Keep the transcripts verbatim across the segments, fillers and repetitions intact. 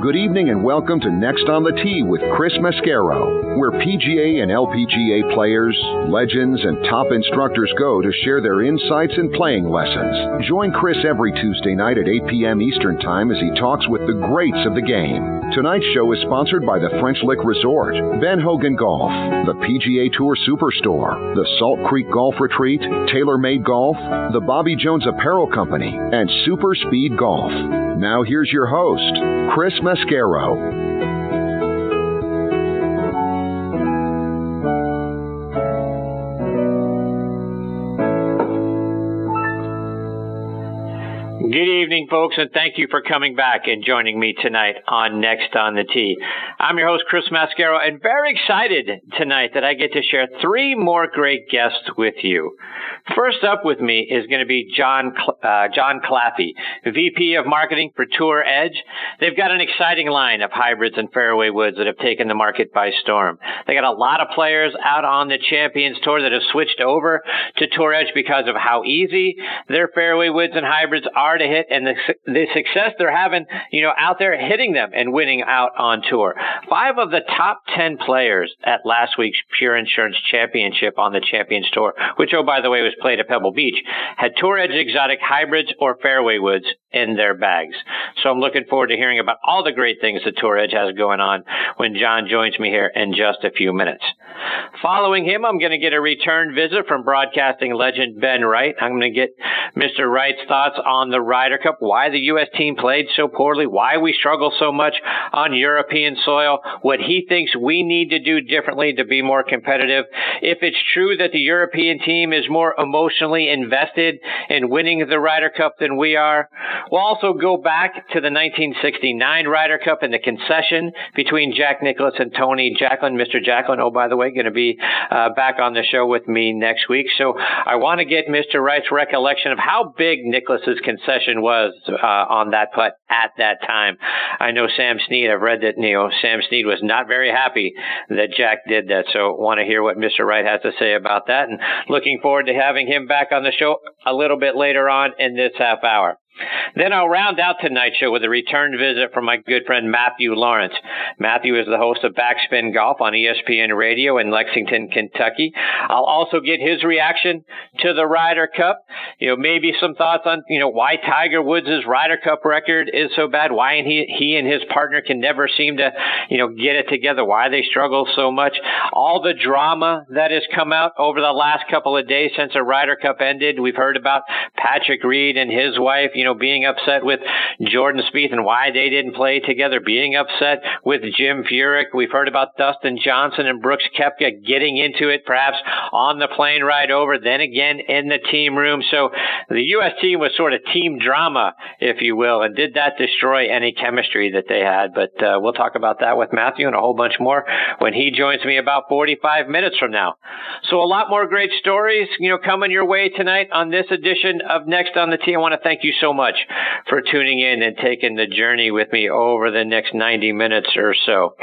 Good evening and welcome to Next on the Tee with Chris Mascaro, where P G A and L P G A players, legends, and top instructors go to share their insights and playing lessons. Join Chris every Tuesday night at eight p.m. Eastern Time as he talks with the greats of the game. Tonight's show is sponsored by the French Lick Resort, Ben Hogan Golf, the P G A Tour Superstore, the Salt Creek Golf Retreat, TaylorMade Golf, the Bobby Jones Apparel Company, and Super Speed Golf. Now here's your host, Chris Mascaro. Good evening, folks, and thank you for coming back and joining me tonight on Next on the Tee. I'm your host, Chris Mascaro, and very excited tonight that I get to share three more great guests with you. First up with me is going to be John uh, John Claffey, V P of Marketing for Tour Edge. They've got an exciting line of hybrids and fairway woods that have taken the market by storm. They got a lot of players out on the Champions Tour that have switched over to Tour Edge because of how easy their fairway woods and hybrids are to hit and the, the success they're having, you know, out there hitting them and winning out on tour. Five of the top ten players at last week's Pure Insurance Championship on the Champions Tour, which, oh, by the way, was played at Pebble Beach, had Tour Edge exotic hybrids or fairway woods in their bags. So I'm looking forward to hearing about all the great things that Tour Edge has going on when John joins me here in just a few minutes. Following him, I'm going to get a return visit from broadcasting legend Ben Wright. I'm going to get Mister Wright's thoughts on the Ryder Cup, why the U S team played so poorly, why we struggle so much on European soil, what he thinks we need to do differently to be more competitive, if it's true that the European team is more emotionally invested in winning the Ryder Cup than we are. We'll also go back to the nineteen sixty-nine Ryder Cup and the concession between Jack Nicklaus and Tony Jacklin. Mister Jacklin, oh, by the way, going to be uh, back on the show with me next week. So I want to get Mister Wright's recollection of how big Nicklaus's concession was uh, on that putt at that time. I know Sam Snead, I've read that, you know, Sam Snead was not very happy that Jack did that. So want to hear what Mister Wright has to say about that. And looking forward to having him back on the show a little bit later on in this half hour. Then I'll round out tonight's show with a return visit from my good friend Matthew Laurance. Matthew is the host of Backspin Golf on E S P N Radio in Lexington, Kentucky. I'll also get his reaction to the Ryder Cup. You know, maybe some thoughts on, you know, why Tiger Woods' Ryder Cup record is so bad, why he, he and his partner can never seem to, you know, get it together, why they struggle so much, all the drama that has come out over the last couple of days since the Ryder Cup ended. We've heard about Patrick Reed and his wife, you know, being upset with Jordan Spieth and why they didn't play together, being upset with Jim Furyk. We've heard about Dustin Johnson and Brooks Koepka getting into it, perhaps on the plane ride over, then again in the team room. So the U S team was sort of team drama, if you will, and did that destroy any chemistry that they had? But uh, we'll talk about that with Matthew and a whole bunch more when he joins me about forty-five minutes from now. So a lot more great stories, you know, coming your way tonight on this edition of Next on the Tee. I want to thank you so much. much for tuning in and taking the journey with me over the next ninety minutes or so.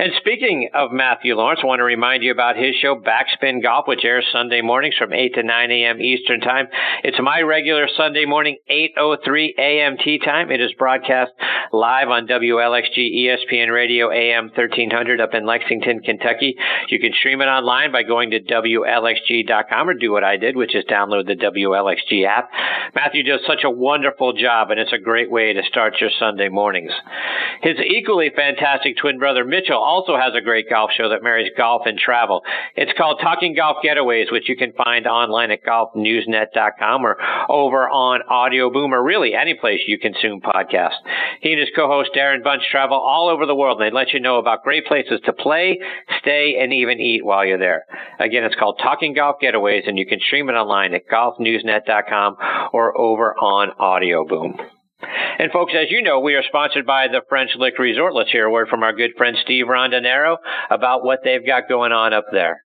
And speaking of Matthew Laurance, I want to remind you about his show, Backspin Golf, which airs Sunday mornings from eight to nine a.m. Eastern Time. It's my regular Sunday morning, eight oh three a.m. T time. It is broadcast live on W L X G E S P N Radio A M thirteen hundred up in Lexington, Kentucky. You can stream it online by going to W L X G dot com or do what I did, which is download the W L X G app. Matthew does such a wonderful Wonderful job, and it's a great way to start your Sunday mornings. His equally fantastic twin brother, Mitchell, also has a great golf show that marries golf and travel. It's called Talking Golf Getaways, which you can find online at golf newsnet dot com or over on Audio Boom or really any place you consume podcasts. He and his co-host, Darren Bunch, travel all over the world, and they let you know about great places to play, stay, and even eat while you're there. Again, it's called Talking Golf Getaways, and you can stream it online at golf newsnet dot com or over on Audio Audio Boom. And folks, as you know, we are sponsored by the French Lick Resort. Let's hear a word from our good friend Steve Rondinero about what they've got going on up there.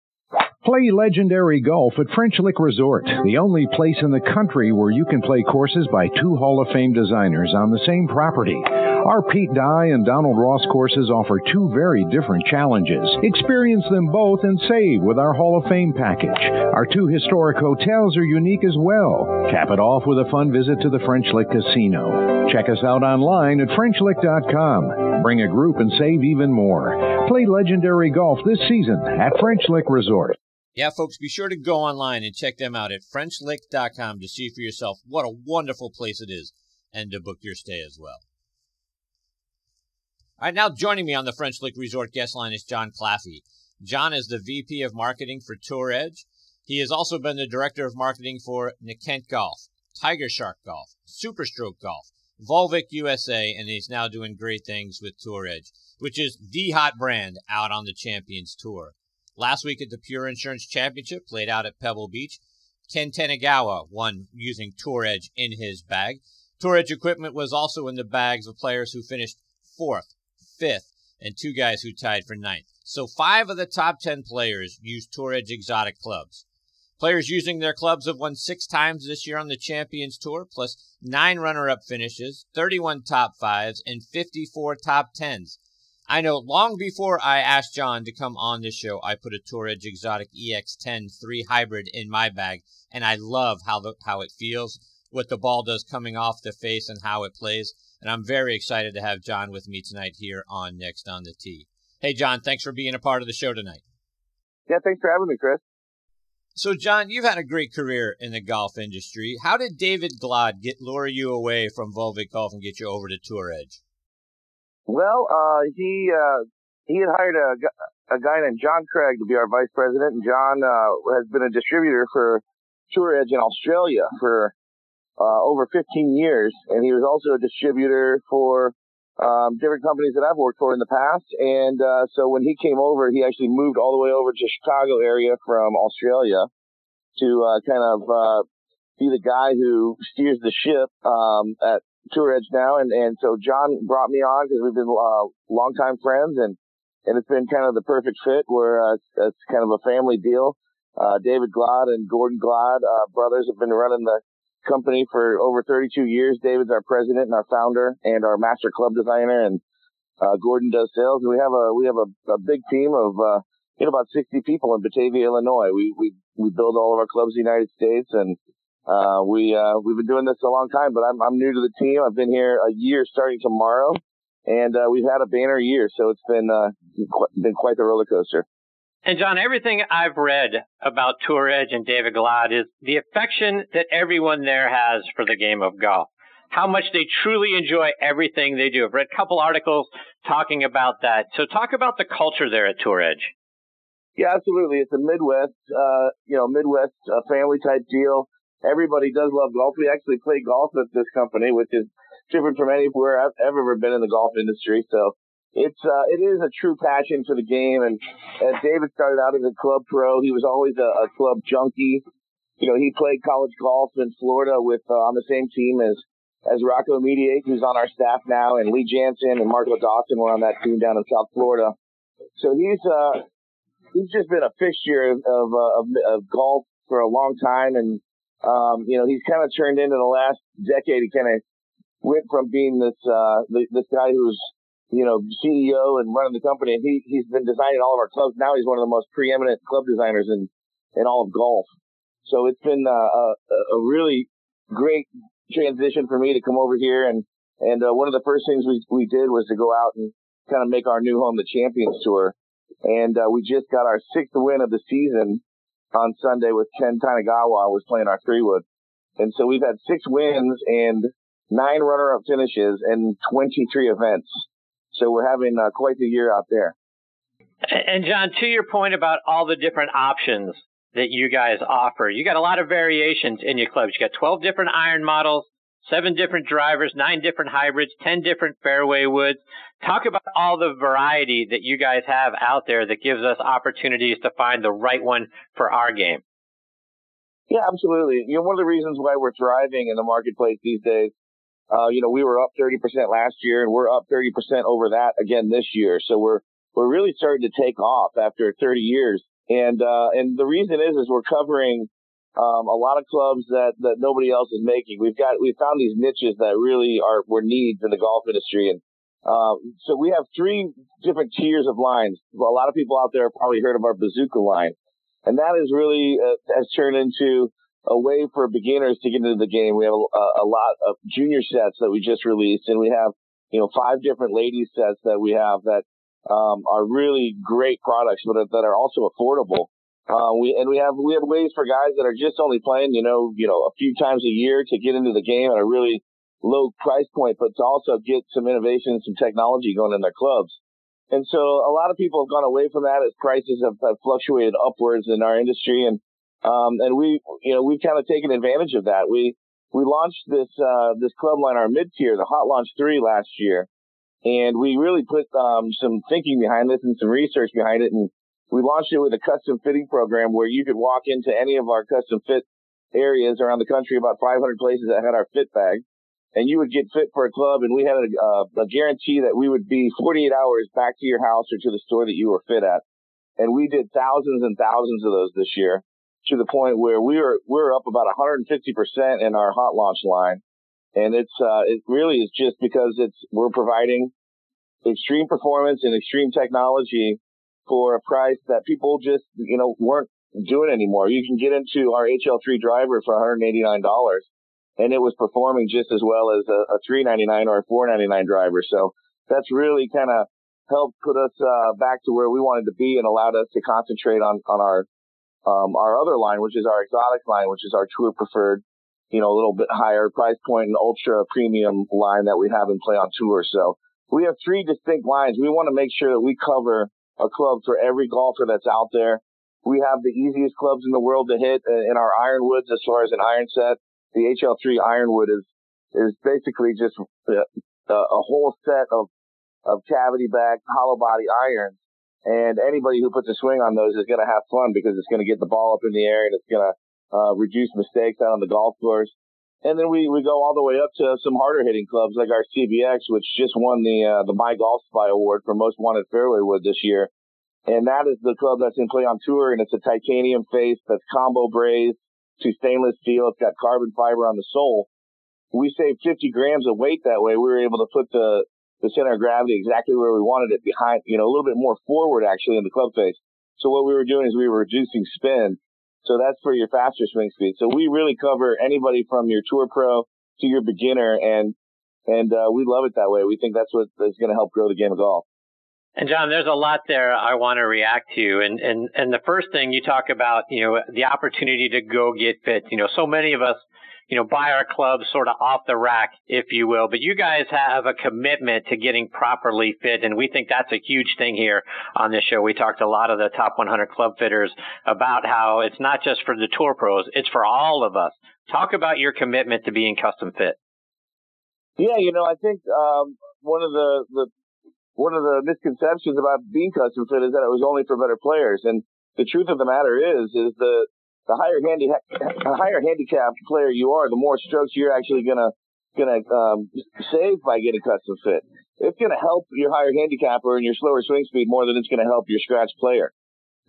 Play legendary golf at French Lick Resort, the only place in the country where you can play courses by two Hall of Fame designers on the same property. Our Pete Dye and Donald Ross courses offer two very different challenges. Experience them both and save with our Hall of Fame package. Our two historic hotels are unique as well. Cap it off with a fun visit to the French Lick Casino. Check us out online at french lick dot com. bring a group and save even more. Play legendary golf this season at French Lick Resort. Yeah, folks, be sure to go online and check them out at French Lick dot com to see for yourself what a wonderful place it is and to book your stay as well. All right, now joining me on the French Lick Resort guest line is John Claffey. John is the V P of Marketing for Tour Edge. He has also been the Director of Marketing for Nikent Golf, Tiger Shark Golf, Superstroke Golf, Volvic U S A, and he's now doing great things with Tour Edge, which is the hot brand out on the Champions Tour. Last week at the Pure Insurance Championship, played out at Pebble Beach, Ken Tanigawa won using Tour Edge in his bag. Tour Edge equipment was also in the bags of players who finished fourth, fifth, and two guys who tied for ninth. So five of the top ten players used Tour Edge exotic clubs. Players using their clubs have won six times this year on the Champions Tour, plus nine runner-up finishes, thirty-one top fives, and fifty-four top tens. I know long before I asked John to come on this show, I put a Tour Edge Exotic E X ten three Hybrid in my bag, and I love how the, how it feels, what the ball does coming off the face, and how it plays. And I'm very excited to have John with me tonight here on Next on the Tee. Hey, John, thanks for being a part of the show tonight. Yeah, thanks for having me, Chris. So, John, you've had a great career in the golf industry. How did David Glod get lure you away from Volvic Golf and get you over to Tour Edge? Well, uh, he uh, he had hired a, a guy named John Craig to be our vice president, and John uh, has been a distributor for Tour Edge in Australia for uh, over fifteen years, and he was also a distributor for um, different companies that I've worked for in the past. And uh, so when he came over, he actually moved all the way over to Chicago area from Australia to uh, kind of uh, be the guy who steers the ship um, at Tour Edge now, and, and so John brought me on because we've been uh, longtime friends, and, and it's been kind of the perfect fit where uh, it's kind of a family deal. Uh, David Glod and Gordon Glod, uh, brothers, have been running the company for over thirty-two years. David's our president and our founder and our master club designer, and uh, Gordon does sales. And we have a we have a, a big team of uh, you know, about sixty people in Batavia, Illinois. We we we build all of our clubs in the United States, and Uh, we, uh, we've been doing this a long time, but I'm, I'm new to the team. I've been here a year starting tomorrow, and, uh, we've had a banner year. So it's been, uh, been quite the roller coaster. And John, everything I've read about Tour Edge and David Glod is the affection that everyone there has for the game of golf, how much they truly enjoy everything they do. I've read a couple articles talking about that. So talk about the culture there at Tour Edge. Yeah, absolutely. It's a Midwest, uh, you know, Midwest uh, family type deal. Everybody does love golf. We actually play golf at this company, which is different from anywhere I've ever been in the golf industry. So it's uh, it is a true passion for the game. And, and David started out as a club pro. He was always a, a club junkie. You know, he played college golf in Florida with uh, on the same team as as Rocco Mediate, who's on our staff now, and Lee Jansen and Marco Dawson were on that team down in South Florida. So he's uh, he's just been a fixture of uh, of, of golf for a long time, and Um, you know, he's kind of turned into the last decade. He kind of went from being this, uh, this guy who's, you know, C E O and running the company. And he, he's been designing all of our clubs. Now he's one of the most preeminent club designers in, in all of golf. So it's been, uh, a, a really great transition for me to come over here. And, and, uh, one of the first things we, we did was to go out and kind of make our new home the Champions Tour. And, uh, we just got our sixth win of the season on Sunday with Ken Tanigawa. Was playing our three wood. And so we've had six wins and nine runner-up finishes and twenty-three events. So we're having uh, quite the year out there. And, John, to your point about all the different options that you guys offer, you got a lot of variations in your clubs. You got twelve different iron models, seven different drivers, nine different hybrids, ten different fairway woods. Talk about all the variety that you guys have out there that gives us opportunities to find the right one for our game. Yeah, absolutely. You know, one of the reasons why we're thriving in the marketplace these days, uh, you know, we were up thirty percent last year, and we're up thirty percent over that again this year. So we're, we're really starting to take off after thirty years. And, uh, and the reason is, is we're covering Um, a lot of clubs that, that nobody else is making. We've got, we found these niches that really are, were needs in the golf industry. And, uh, so we have three different tiers of lines. Well, a lot of people out there have probably heard of our bazooka line. And that is really, uh, has turned into a way for beginners to get into the game. We have a, a lot of junior sets that we just released, and we have you know, five different ladies sets that we have that um, are really great products, but that are also affordable. Uh, we and we have we have ways for guys that are just only playing, you know, you know, a few times a year to get into the game at a really low price point, but to also get some innovation, some technology going in their clubs. And so a lot of people have gone away from that as prices have, have fluctuated upwards in our industry, and um, and we you know we've kind of taken advantage of that. We we launched this uh, this club line, our mid tier, the Hot Launch three last year, and we really put um, some thinking behind this and some research behind it, and we launched it with a custom fitting program where you could walk into any of our custom fit areas around the country, about five hundred places that had our fit bag, and you would get fit for a club, and we had a, uh, a guarantee that we would be forty-eight hours back to your house or to the store that you were fit at. And we did thousands and thousands of those this year, to the point where we were, we were up about one hundred fifty percent in our Hot Launch line. And it's, uh, it really is just because it's, we're providing extreme performance and extreme technology for a price that people just, you know, weren't doing anymore. You can get into our H L three driver for one hundred eighty-nine dollars, and it was performing just as well as a, a three ninety-nine or a four ninety-nine driver. So that's really kind of helped put us uh, back to where we wanted to be and allowed us to concentrate on, on our, um, our other line, which is our exotic line, which is our tour preferred, you know, a little bit higher price point and ultra premium line that we have in play on tour. So we have three distinct lines. We want to make sure that we cover a club for every golfer that's out there. We have the easiest clubs in the world to hit in our ironwoods as far as an iron set. The H L three ironwood is is basically just a, a whole set of of cavity back hollow body irons, and anybody who puts a swing on those is going to have fun because it's going to get the ball up in the air and it's going to uh, reduce mistakes out on the golf course. And then we we go all the way up to some harder hitting clubs like our C B X, which just won the uh, the My Golf Spy Award for most wanted fairway wood this year, and that is the club that's in play on tour, and it's a titanium face that's combo braised to stainless steel. It's got carbon fiber on the sole. We saved fifty grams of weight that way. We were able to put the the center of gravity exactly where we wanted it, behind, you know, a little bit more forward actually in the club face. So what we were doing is we were reducing spin. So that's for your faster swing speed. So we really cover anybody from your tour pro to your beginner, and and uh, we love it that way. We think that's what is going to help grow the game of golf. And John, there's a lot there I want to react to. And, and, and the first thing you talk about, you know, the opportunity to go get fit. You know, so many of us, you know, buy our clubs sort of off the rack, if you will. But you guys have a commitment to getting properly fit, and we think that's a huge thing here on this show. We talked to a lot of the top one hundred club fitters about how it's not just for the tour pros, it's for all of us. Talk about your commitment to being custom fit. Yeah, you know, I think um, one of the, the – One of the misconceptions about being custom fit is that it was only for better players. And the truth of the matter is, is the, the higher handi- the higher handicap player you are, the more strokes you're actually gonna, gonna, um, save by getting custom fit. It's gonna help your higher handicapper and your slower swing speed more than it's gonna help your scratch player.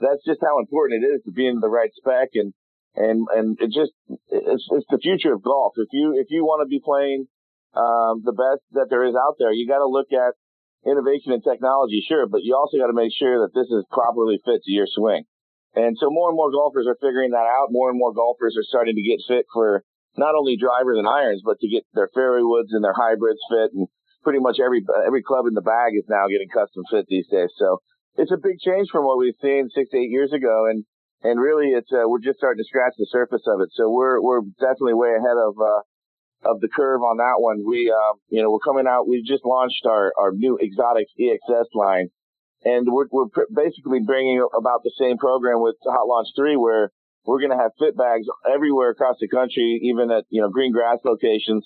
That's just how important it is to be in the right spec, and, and, and it just, it's, it's the future of golf. If you, if you wanna be playing, um, the best that there is out there, you gotta look at innovation and technology, sure, but you also got to make sure that this is properly fit to your swing. And so more and more golfers are figuring that out. More and more golfers are starting to get fit for not only drivers and irons, but to get their fairway woods and their hybrids fit. And pretty much every every club in the bag is now getting custom fit these days. So it's a big change from what we've seen six to eight years ago. And and really, it's uh, we're just starting to scratch the surface of it. So we're we're definitely way ahead of uh, of the curve on that one. We, um, you know, we're coming out, we've just launched our, our new Exotics E X S line, and we're, we're pr- basically bringing about the same program with Hot Launch three, where we're going to have fit bags everywhere across the country, even at, you know, green grass locations.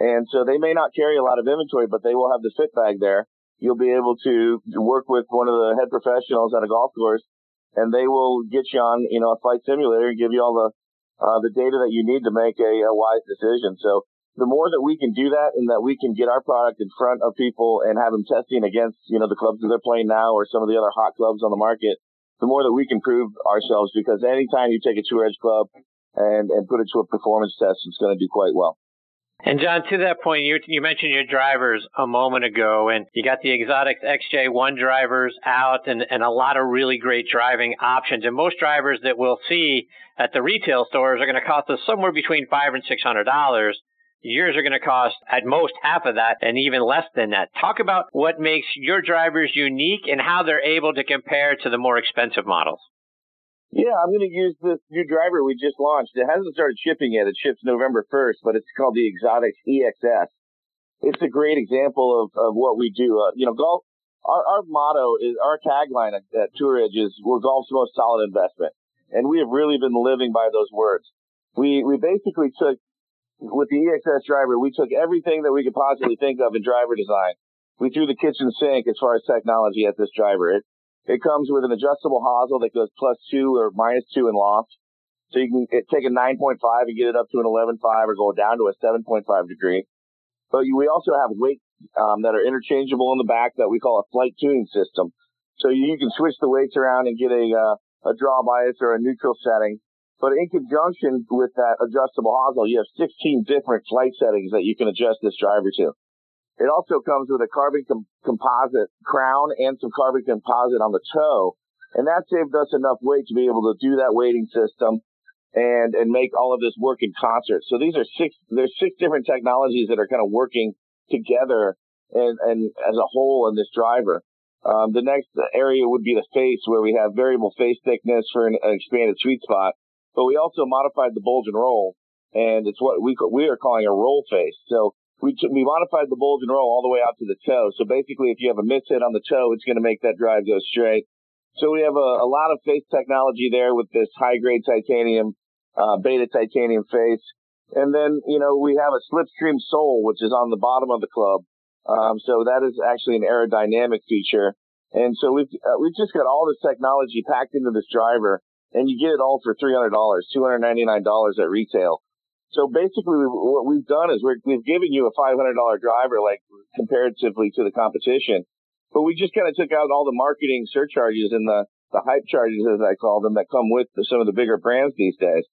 And so they may not carry a lot of inventory, but they will have the fit bag there. You'll be able to work with one of the head professionals at a golf course, and they will get you on, you know, a flight simulator and give you all the, uh, the data that you need to make a, a wise decision. So, the more that we can do that, and that we can get our product in front of people and have them testing against, you know, the clubs that they're playing now or some of the other hot clubs on the market, the more that we can prove ourselves, because anytime you take a Tour Edge club and, and put it to a performance test, it's going to do quite well. And John, to that point, you, you mentioned your drivers a moment ago, and you got the Exotics X J one drivers out, and, and a lot of really great driving options. And most drivers that we'll see at the retail stores are going to cost us somewhere between five hundred dollars and six hundred dollars. Yours are going to cost at most half of that and even less than that. Talk about what makes your drivers unique and how they're able to compare to the more expensive models. Yeah, I'm going to use this new driver we just launched. It hasn't started shipping yet. It ships November first, but it's called the Exotics E X S. It's a great example of, of what we do. Uh, you know, golf, our, our motto is, our tagline at, at Tour Edge is, we're golf's most solid investment. And we have really been living by those words. We, we basically took, with the E X S driver, we took everything that we could possibly think of in driver design. We threw the kitchen sink as far as technology at this driver. It, it comes with an adjustable hosel that goes plus two or minus two in loft. So you can it, take a nine point five and get it up to an eleven point five or go down to a seven point five degree. But you, we also have weights um, that are interchangeable in the back that we call a flight tuning system. So you, you can switch the weights around and get a, uh, a draw bias or a neutral setting. But in conjunction with that adjustable hosel, you have sixteen different flight settings that you can adjust this driver to. It also comes with a carbon com- composite crown and some carbon composite on the toe. And that saved us enough weight to be able to do that weighting system and, and make all of this work in concert. So these are six, there's six different technologies that are kind of working together and, and as a whole in this driver. Um, the next area would be the face, where we have variable face thickness for an, an expanded sweet spot. But we also modified the bulge and roll, and it's what we we are calling a roll face. So we t- we modified the bulge and roll all the way out to the toe. So basically, if you have a miss hit on the toe, it's going to make that drive go straight. So we have a, a lot of face technology there with this high-grade titanium, uh, beta titanium face. And then, you know, we have a slipstream sole, which is on the bottom of the club. Um, so that is actually an aerodynamic feature. And so we've uh, we've just got all this technology packed into this driver. And you get it all for three hundred dollars, two hundred ninety-nine dollars at retail. So basically what we've done is we're, we've given you a five hundred dollars driver, like comparatively to the competition. But we just kind of took out all the marketing surcharges and the, the hype charges, as I call them, that come with the, some of the bigger brands these days.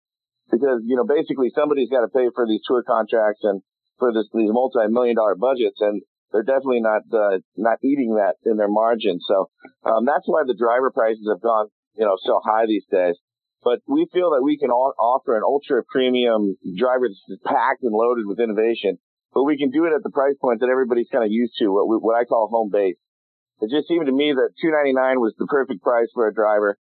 Because, you know, basically somebody's got to pay for these tour contracts and for this, these multi-million dollar budgets. And they're definitely not, uh, not eating that in their margin. So, um, that's why the driver prices have gone, you know, so high these days. But we feel that we can offer an ultra premium driver that's packed and loaded with innovation, but we can do it at the price point that everybody's kind of used to, what we, what I call home base. It just seemed to me that two ninety-nine was the perfect price for a driver.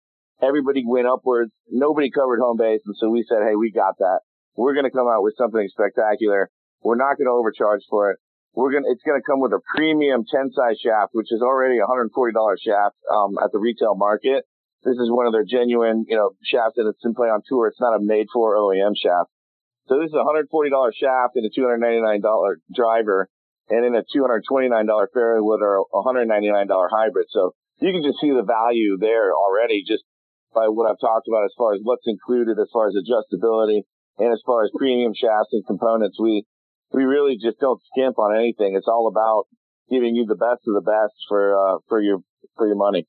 Everybody went upwards. Nobody covered home base. And so we said, hey, we got that. We're going to come out with something spectacular. We're not going to overcharge for it. We're going to, it's going to come with a premium ten size shaft, which is already a one hundred forty dollars shaft, um, at the retail market. This is one of their genuine, you know, shafts, and it's simply on tour. It's not a made-for O E M shaft. So this is a one hundred forty dollars shaft and a two hundred ninety-nine dollars driver, and in a two hundred twenty-nine dollars fairway with a one hundred ninety-nine dollars hybrid. So you can just see the value there already, just by what I've talked about as far as what's included, as far as adjustability, and as far as premium shafts and components. We we really just don't skimp on anything. It's all about giving you the best of the best for uh, for your for your money.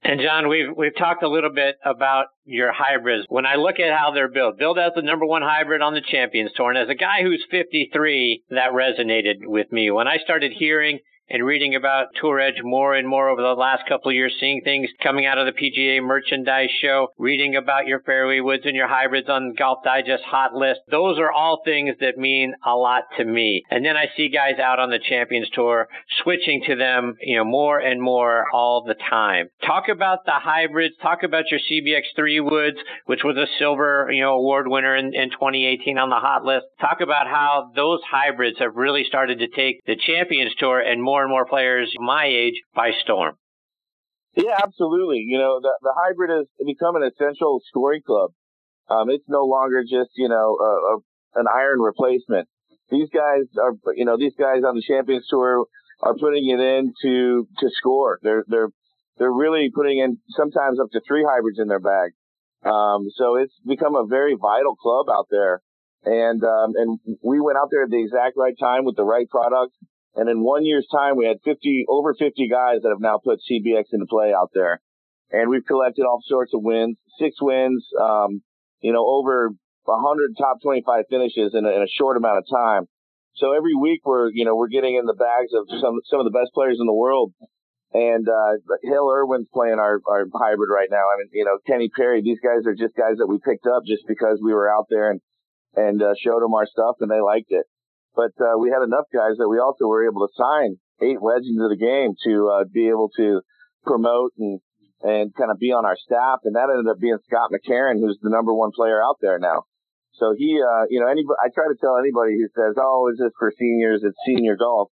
And John, we've we've talked a little bit about your hybrids. When I look at how they're built, built as the number one hybrid on the Champions Tour, and as a guy who's fifty-three, that resonated with me. When I started hearing and reading about Tour Edge more and more over the last couple of years, seeing things coming out of the P G A merchandise show, reading about your fairway woods and your hybrids on Golf Digest hot list, those are all things that mean a lot to me. And then I see guys out on the Champions Tour switching to them, you know, more and more all the time. Talk about the hybrids. Talk about your C B X three woods, which was a silver, you know, award winner in, in twenty eighteen on the hot list. Talk about how those hybrids have really started to take the Champions Tour and more and more players my age by storm. Yeah, absolutely. You know, the, the hybrid has become an essential scoring club. Um, it's no longer just, you know, a, a, an iron replacement. These guys are, you know, these guys on the Champions Tour are putting it in to, to score. They're, they're, they're really putting in sometimes up to three hybrids in their bag. Um, so it's become a very vital club out there. And, um, and we went out there at the exact right time with the right product. And in one year's time, we had fifty, over fifty guys that have now put C B X into play out there. And we've collected all sorts of wins, six wins, um, you know, over one hundred top twenty-five finishes in a, in a short amount of time. So every week we're, you know, we're getting in the bags of some, some of the best players in the world. And, uh, Hill Irwin's playing our, our hybrid right now. I mean, you know, Kenny Perry, these guys are just guys that we picked up just because we were out there and, and, uh, showed them our stuff and they liked it. But uh, we had enough guys that we also were able to sign eight legends of the game to uh, be able to promote and and kind of be on our staff. And that ended up being Scott McCarron, who's the number one player out there now. So he, uh, you know, anybody, I try to tell anybody who says, oh, is this for seniors? It's senior golf.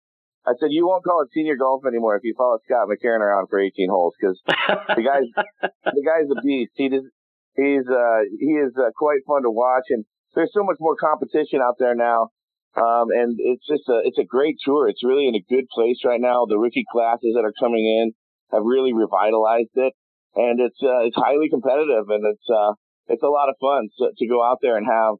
I said, you won't call it senior golf anymore if you follow Scott McCarron around for eighteen holes, because the guy's, the guy's a beast. He does, he's, uh, he is uh, quite fun to watch. And there's so much more competition out there now. Um, and it's just a, it's a great tour. It's really in a good place right now. The rookie classes that are coming in have really revitalized it. And it's, uh, it's highly competitive, and it's, uh, it's a lot of fun to, to go out there and have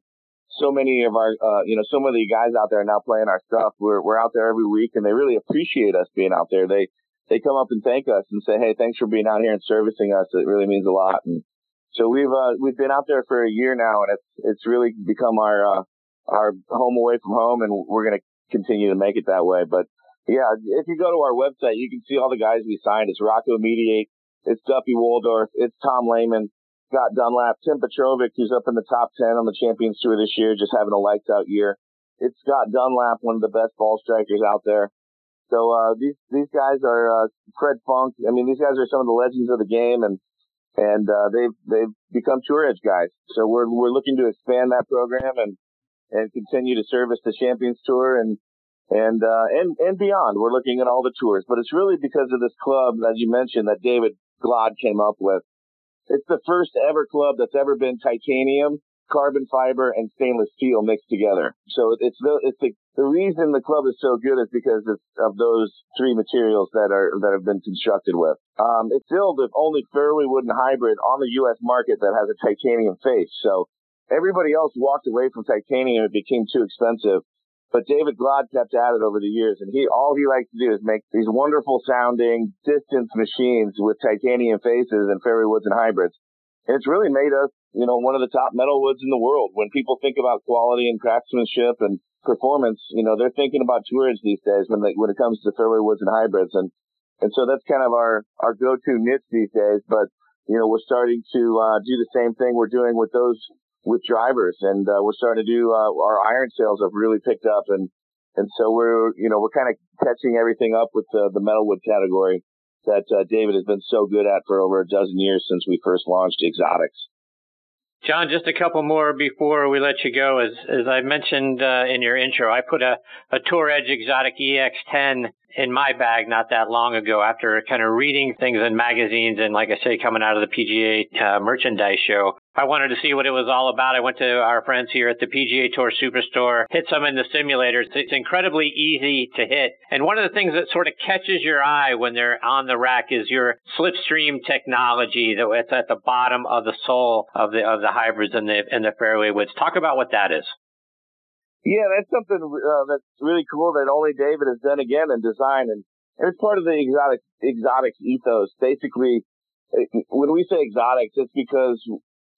so many of our, uh, you know, so many guys out there now playing our stuff. We're, we're out there every week, and they really appreciate us being out there. They, they come up and thank us and say, hey, thanks for being out here and servicing us. It really means a lot. And so we've, uh, we've been out there for a year now, and it's, it's really become our, uh, our home away from home, and we're going to continue to make it that way. But yeah, if you go to our website, you can see all the guys we signed. It's Rocco Mediate, it's Duffy Waldorf, it's Tom Lehman, Scott Dunlap, Tim Petrovic, who's up in the top ten on the Champions Tour this year, just having a lights-out year. It's Scott Dunlap, one of the best ball strikers out there. So uh, these these guys are uh, Fred Funk. I mean, these guys are some of the legends of the game, and and uh, they've they've become Tour Edge guys. So we're we're looking to expand that program and and continue to service the Champions Tour and and uh, and and beyond. We're looking at all the tours, but it's really because of this club, as you mentioned, that David Glod came up with. It's the first ever club that's ever been titanium, carbon fiber, and stainless steel mixed together. So it's the, it's the, the reason the club is so good is because it's of those three materials that are, that have been constructed with. Um, it's still the only fairway wooden hybrid on the U S market that has a titanium face. So everybody else walked away from titanium. It became too expensive. But David Glod kept at it over the years, and he, all he likes to do is make these wonderful sounding distance machines with titanium faces and fairway woods and hybrids. And it's really made us, you know, one of the top metal woods in the world. When people think about quality and craftsmanship and performance, you know, they're thinking about Tour Edge these days when they, when it comes to fairway woods and hybrids. And, and so that's kind of our, our go-to niche these days. But, you know, we're starting to, uh, do the same thing we're doing with those, with drivers, and uh, we're starting to do uh, our iron sales have really picked up, and and so we're you know we're kind of catching everything up with the, the metalwood category that uh, David has been so good at for over a dozen years since we first launched Exotics. John, just a couple more before we let you go. As as I mentioned uh, in your intro, I put a, a Tour Edge Exotic E X ten in my bag not that long ago after kind of reading things in magazines and, like I say, coming out of the P G A uh, merchandise show. I wanted to see what it was all about. I went to our friends here at the P G A Tour Superstore, hit some in the simulators. It's incredibly easy to hit. And one of the things that sort of catches your eye when they're on the rack is your slipstream technology that's at the bottom of the sole of the of the hybrids and the, and the fairway woods. Talk about what that is. Yeah, that's something uh, that's really cool that only David has done again in design. And it's part of the exotic, exotic ethos. Basically, when we say exotics, it's because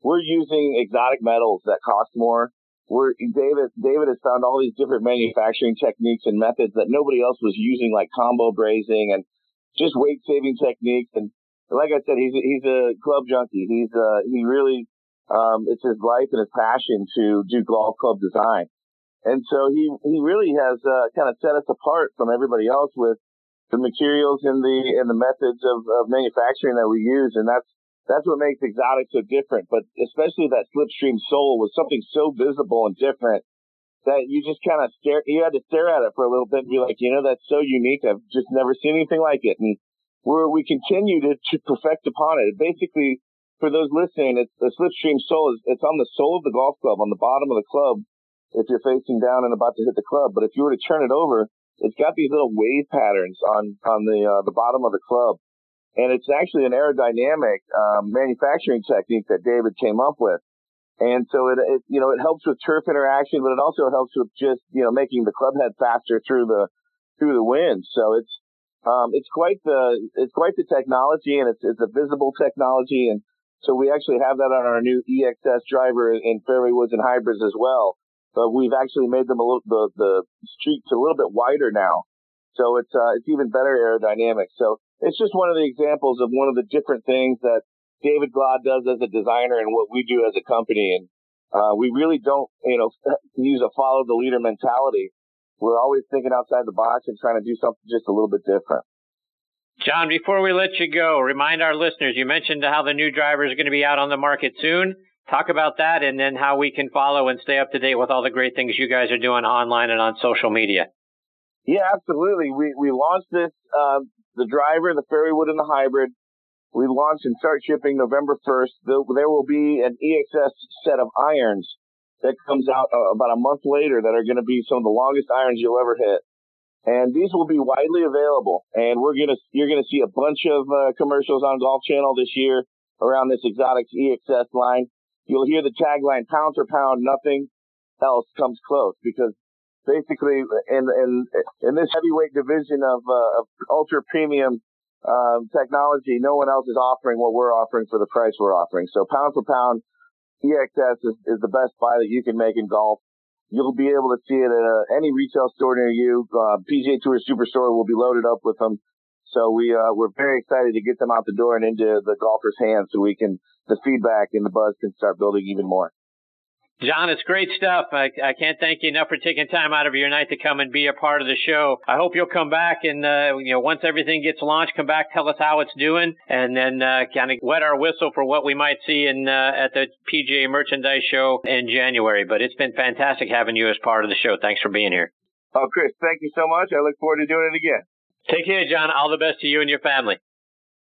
we're using exotic metals that cost more. We're, David, David has found all these different manufacturing techniques and methods that nobody else was using, like combo brazing and just weight-saving techniques. And like I said, he's a, he's a club junkie. He's uh, he really um, it's his life and his passion to do golf club design. And so he, he really has, uh, kind of set us apart from everybody else with the materials and the, and the methods of, of manufacturing that we use. And that's, that's what makes Exotics so different. But especially that slipstream sole was something so visible and different that you just kind of stare, you had to stare at it for a little bit and be like, you know, that's so unique. I've just never seen anything like it. And we're, we continue to, to perfect upon it. Basically, for those listening, it's the slipstream sole is, it's on the sole of the golf club, on the bottom of the club, if you're facing down and about to hit the club. But if you were to turn it over, it's got these little wave patterns on, on the, uh, the bottom of the club. And it's actually an aerodynamic, um, manufacturing technique that David came up with. And so it, it, you know, it helps with turf interaction, but it also helps with just, you know, making the club head faster through the, through the wind. So it's, um, it's quite the, it's quite the technology, and it's, it's a visible technology. And so we actually have that on our new E X S driver in fairway woods and hybrids as well. But we've actually made them a little, the, the streaks a little bit wider now. So it's, uh, it's even better aerodynamic. So it's just one of the examples of one of the different things that David Glod does as a designer and what we do as a company. And, uh, we really don't, you know, use a follow the leader mentality. we're always thinking outside the box and trying to do something just a little bit different. John, before we let you go, remind our listeners, you mentioned how the new drivers are going to be out on the market soon. Talk about that and then how we can follow and stay up to date with all the great things you guys are doing online and on social media. Yeah, absolutely. We we launched this, uh, the driver, the Fairywood, and the hybrid. We launched and start shipping November first. There, there will be an E X S set of irons that comes out uh, about a month later that are going to be some of the longest irons you'll ever hit. And these will be widely available. And we're going to, you're going to see a bunch of uh, commercials on Golf Channel this year around this Exotics E X S line. You'll hear the tagline, pound for pound, nothing else comes close, because basically in, in, in this heavyweight division of, uh, of ultra premium, um, technology, no one else is offering what we're offering for the price we're offering. So pound for pound, E X S is, is the best buy that you can make in golf. You'll be able to see it at uh, any retail store near you. Uh, P G A Tour Superstore will be loaded up with them. So we, uh, we're very excited to get them out the door and into the golfers' hands so we can, the feedback and the buzz can start building even more. John, it's great stuff. I, I can't thank you enough for taking time out of your night to come and be a part of the show. I hope you'll come back and, uh, you know, once everything gets launched, come back, tell us how it's doing, and then uh, kind of wet our whistle for what we might see in uh, at the P G A Merchandise Show in January. But it's been fantastic having you as part of the show. Thanks for being here. Oh, Chris, thank you so much. I look forward to doing it again. Take care, John. All the best to you and your family.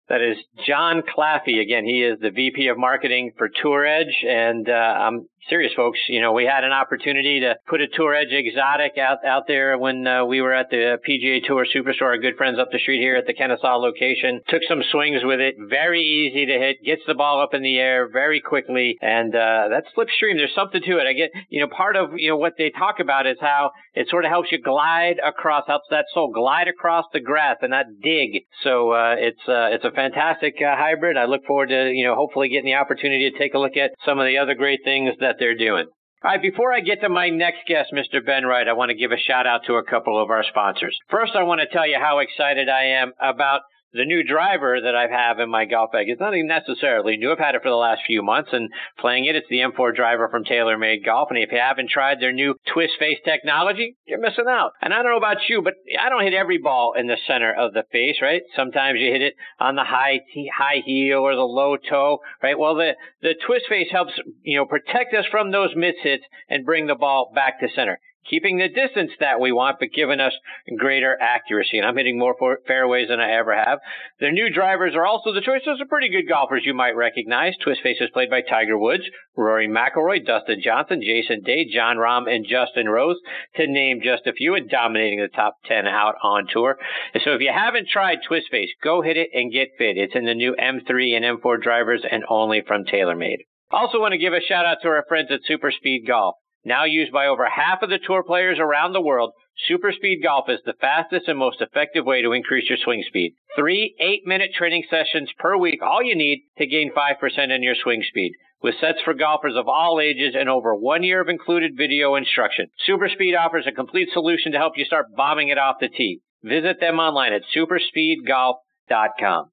That is John Claffey. Again, he is the V P of Marketing for Tour Edge. And uh, I'm serious, folks. You know, we had an opportunity to put a Tour Edge Exotic out, out there when uh, we were at the P G A Tour Superstore, our good friends up the street here at the Kennesaw location. Took some swings with it. Very easy to hit. Gets the ball up in the air very quickly. And uh, that slipstream, there's something to it. I get, you know, part of, you know, what they talk about is how it sort of helps you glide across, helps that sole glide across the grass and not dig. So uh, it's, uh, it's a fantastic uh, hybrid. I look forward to, you know, hopefully getting the opportunity to take a look at some of the other great things that they're doing. All right, before I get to my next guest, Mister Ben Wright, I want to give a shout out to a couple of our sponsors. First, I want to tell you how excited I am about the new driver that I have in my golf bag. It's not even necessarily new. I've had it for the last few months and playing it. It's the M four driver from TaylorMade Golf. And if you haven't tried their new Twist Face technology, you're missing out. And I don't know about you, but I don't hit every ball in the center of the face, right? Sometimes you hit it on the high t- high heel or the low toe, right? Well, the, the Twist Face helps, you know, protect us from those miss hits and bring the ball back to center, keeping the distance that we want, but giving us greater accuracy. And I'm hitting more fairways than I ever have. Their new drivers are also the choices of pretty good golfers you might recognize. Twist Face is played by Tiger Woods, Rory McIlroy, Dustin Johnson, Jason Day, Jon Rahm, and Justin Rose, to name just a few, and dominating the top ten out on tour. And so if you haven't tried Twist Face, go hit it and get fit. It's in the new M three and M four drivers and only from TaylorMade. Also want to give a shout out to our friends at Super Speed Golf. Now used by over half of the tour players around the world, Super Speed Golf is the fastest and most effective way to increase your swing speed. Three eight-minute training sessions per week, all you need to gain five percent in your swing speed. With sets for golfers of all ages and over one year of included video instruction, Super Speed offers a complete solution to help you start bombing it off the tee. Visit them online at super speed golf dot com.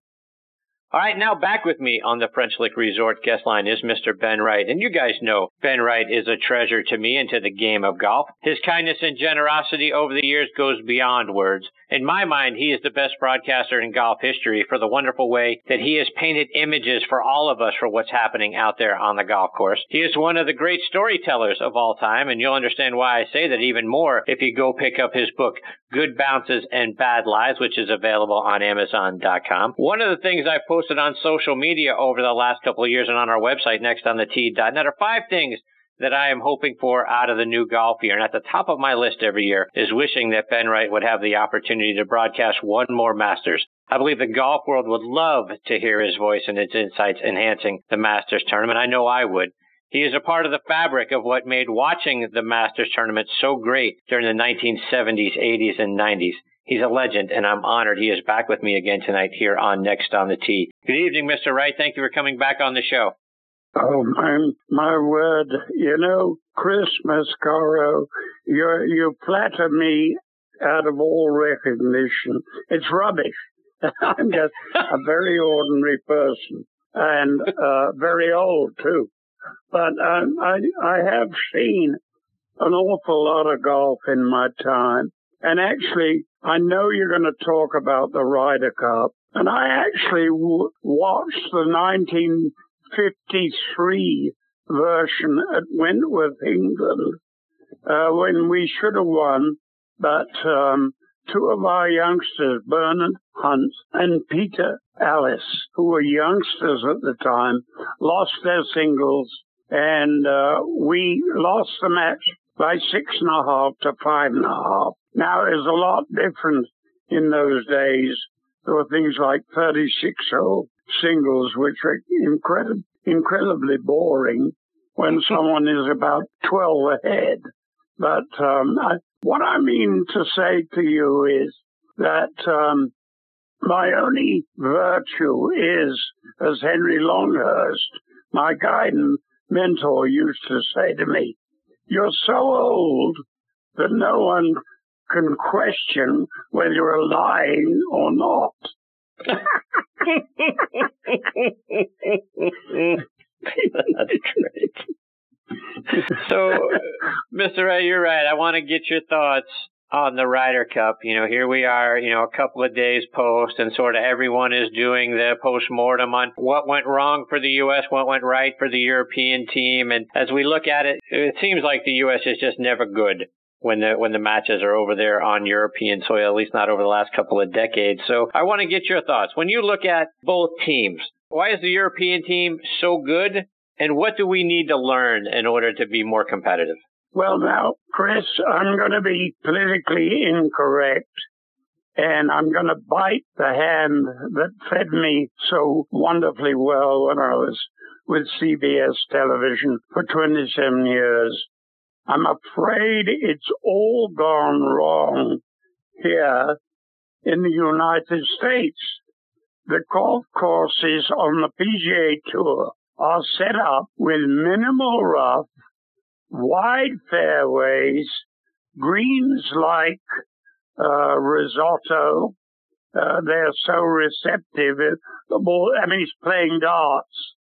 All right, now back with me on the French Lick Resort guest line is Mister Ben Wright. And you guys know Ben Wright is a treasure to me and to the game of golf. His kindness and generosity over the years goes beyond words. In my mind, he is the best broadcaster in golf history for the wonderful way that he has painted images for all of us for what's happening out there on the golf course. He is one of the great storytellers of all time, and you'll understand why I say that even more if you go pick up his book, Good Bounces and Bad Lies, which is available on amazon dot com. One of the things I've posted on social media over the last couple of years and on our website, next on the tee dot net, are five things that I am hoping for out of the new golf year. And at the top of my list every year is wishing that Ben Wright would have the opportunity to broadcast one more Masters. I believe the golf world would love to hear his voice and his insights enhancing the Masters tournament. I know I would. He is a part of the fabric of what made watching the Masters tournament so great during the nineteen seventies, eighties, and nineties. He's a legend, and I'm honored he is back with me again tonight here on Next on the Tee. Good evening, Mister Wright. Thank you for coming back on the show. Oh, my, my word. You know, Chris Mascaro, you you flatter me out of all recognition. It's rubbish. I'm just a very ordinary person and uh, very old, too. But um, I, I have seen an awful lot of golf in my time, And actually, I know you're going to talk about the Ryder Cup. And I actually w- watched the nineteen fifty-three version at Wentworth, England, uh, when we should have won. But um, two of our youngsters, Bernard Hunt and Peter Ellis, who were youngsters at the time, lost their singles. And uh, we lost the match by six and a half to five and a half. Now, it was a lot different in those days. There were things like thirty-six hole singles, which are incredib- incredibly boring when someone is about twelve ahead. But um, I, what I mean to say to you is that um, my only virtue is, as Henry Longhurst, my guiding mentor, used to say to me, you're so old that no one can question whether you're lying or not. That's great. So, Mister Ray, you're right. I want to get your thoughts on the Ryder Cup. You know, here we are, you know, a couple of days post, and sort of everyone is doing the postmortem on what went wrong for the U S, what went right for the European team. And as we look at it, it seems like the U S is just never good when the when the matches are over there on European soil, at least not over the last couple of decades. So I want to get your thoughts. When you look at both teams, why is the European team so good, and what do we need to learn in order to be more competitive? Well, now, Chris, I'm going to be politically incorrect, and I'm going to bite the hand that fed me so wonderfully well when I was with C B S television for twenty-seven years. I'm afraid it's all gone wrong here in the United States. The golf courses on the P G A Tour are set up with minimal rough, wide fairways, greens like uh, risotto. Uh, they're so receptive. The ball, I mean, it's playing darts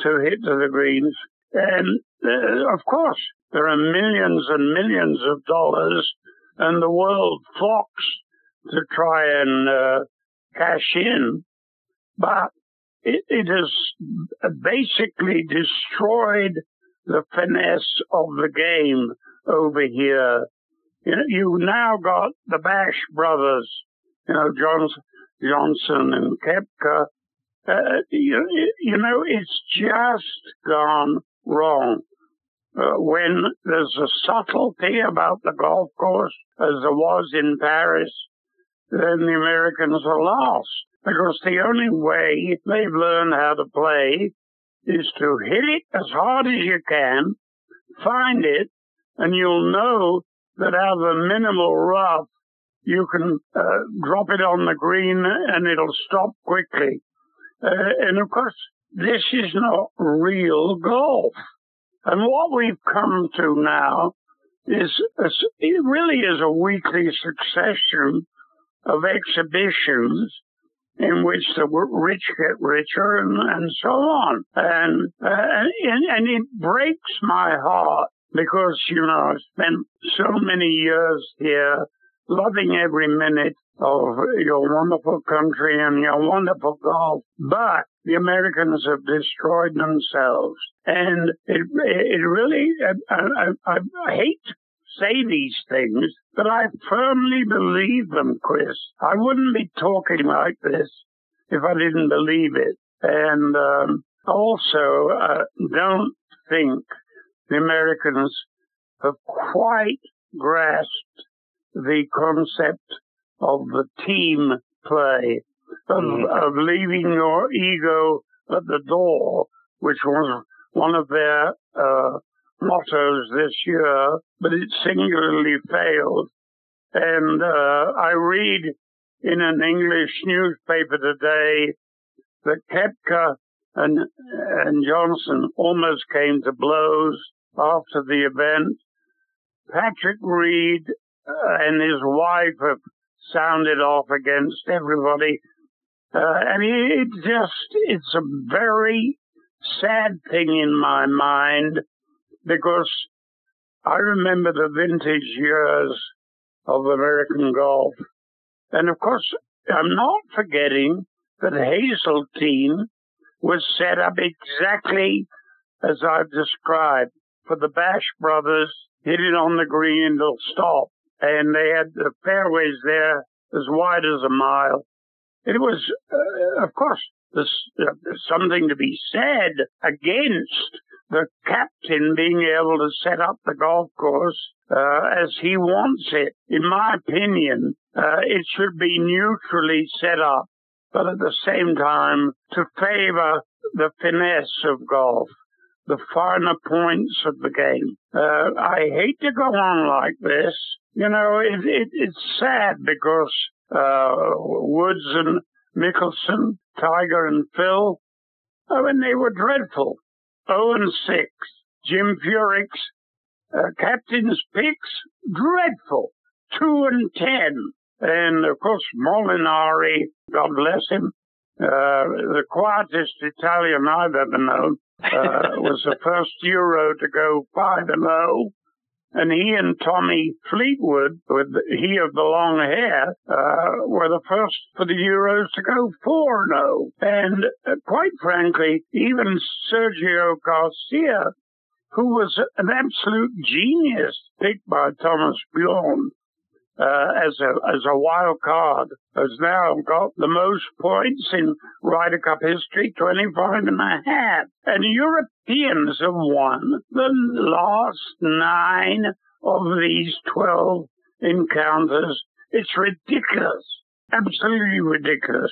to hit to the greens. And, uh, of course, there are millions and millions of dollars, and the world flocks to try and uh, cash in. But it, it has basically destroyed the finesse of the game over here. You know, you've now got the Bash brothers, you know, Johnson, Johnson and Koepka. Uh, you, you know, it's just gone wrong. Uh, when there's a subtlety about the golf course, as there was in Paris, then the Americans are lost. Because the only way they've learned how to play is to hit it as hard as you can, find it, and you'll know that out of a minimal rough, you can uh, drop it on the green and it'll stop quickly. Uh, and of course, this is not real golf. And what we've come to now is, a, it really is a weekly succession of exhibitions in which the rich get richer and, and so on. And, uh, and, and it breaks my heart because, you know, I spent so many years here loving every minute of your wonderful country and your wonderful golf. But the Americans have destroyed themselves. And it, it really, I, I, I hate to say these things, but I firmly believe them, Chris. I wouldn't be talking like this if I didn't believe it. And um, also, I don't think the Americans have quite grasped the concept of the team play, of, of leaving your ego at the door, which was one of their uh, mottos this year, but it singularly failed. And uh, I read in an English newspaper today that Koepka and, and Johnson almost came to blows after the event. Patrick Reed uh, and his wife have sounded off against everybody. Uh, I mean, it just, it's a very sad thing in my mind because I remember the vintage years of American golf. And, of course, I'm not forgetting that Hazeltine was set up exactly as I've described, for the Bash brothers hit it on the green and it'll stop. And they had the fairways there as wide as a mile. It was, uh, of course, this, uh, something to be said against the captain being able to set up the golf course uh, as he wants it. In my opinion, uh, it should be neutrally set up, but at the same time to favor the finesse of golf, the finer points of the game. Uh, I hate to go on like this. You know, it, it, it's sad because uh, Woods and Mickelson, Tiger and Phil, I mean, they were dreadful. oh and six. Jim Furyk's uh, captain's picks, dreadful. two and ten. And, of course, Molinari, God bless him, uh, the quietest Italian I've ever known. uh, was the first Euro to go five and oh, and he and Tommy Fleetwood, with he of the long hair, uh, were the first for the Euros to go four and oh. And uh, quite frankly, even Sergio Garcia, who was an absolute genius, picked by Thomas Bjorn uh, as a as a wild card, has now got the most points in Ryder Cup history, twenty-five and a half. And Europeans have won the last nine of these twelve encounters. It's ridiculous. Absolutely ridiculous.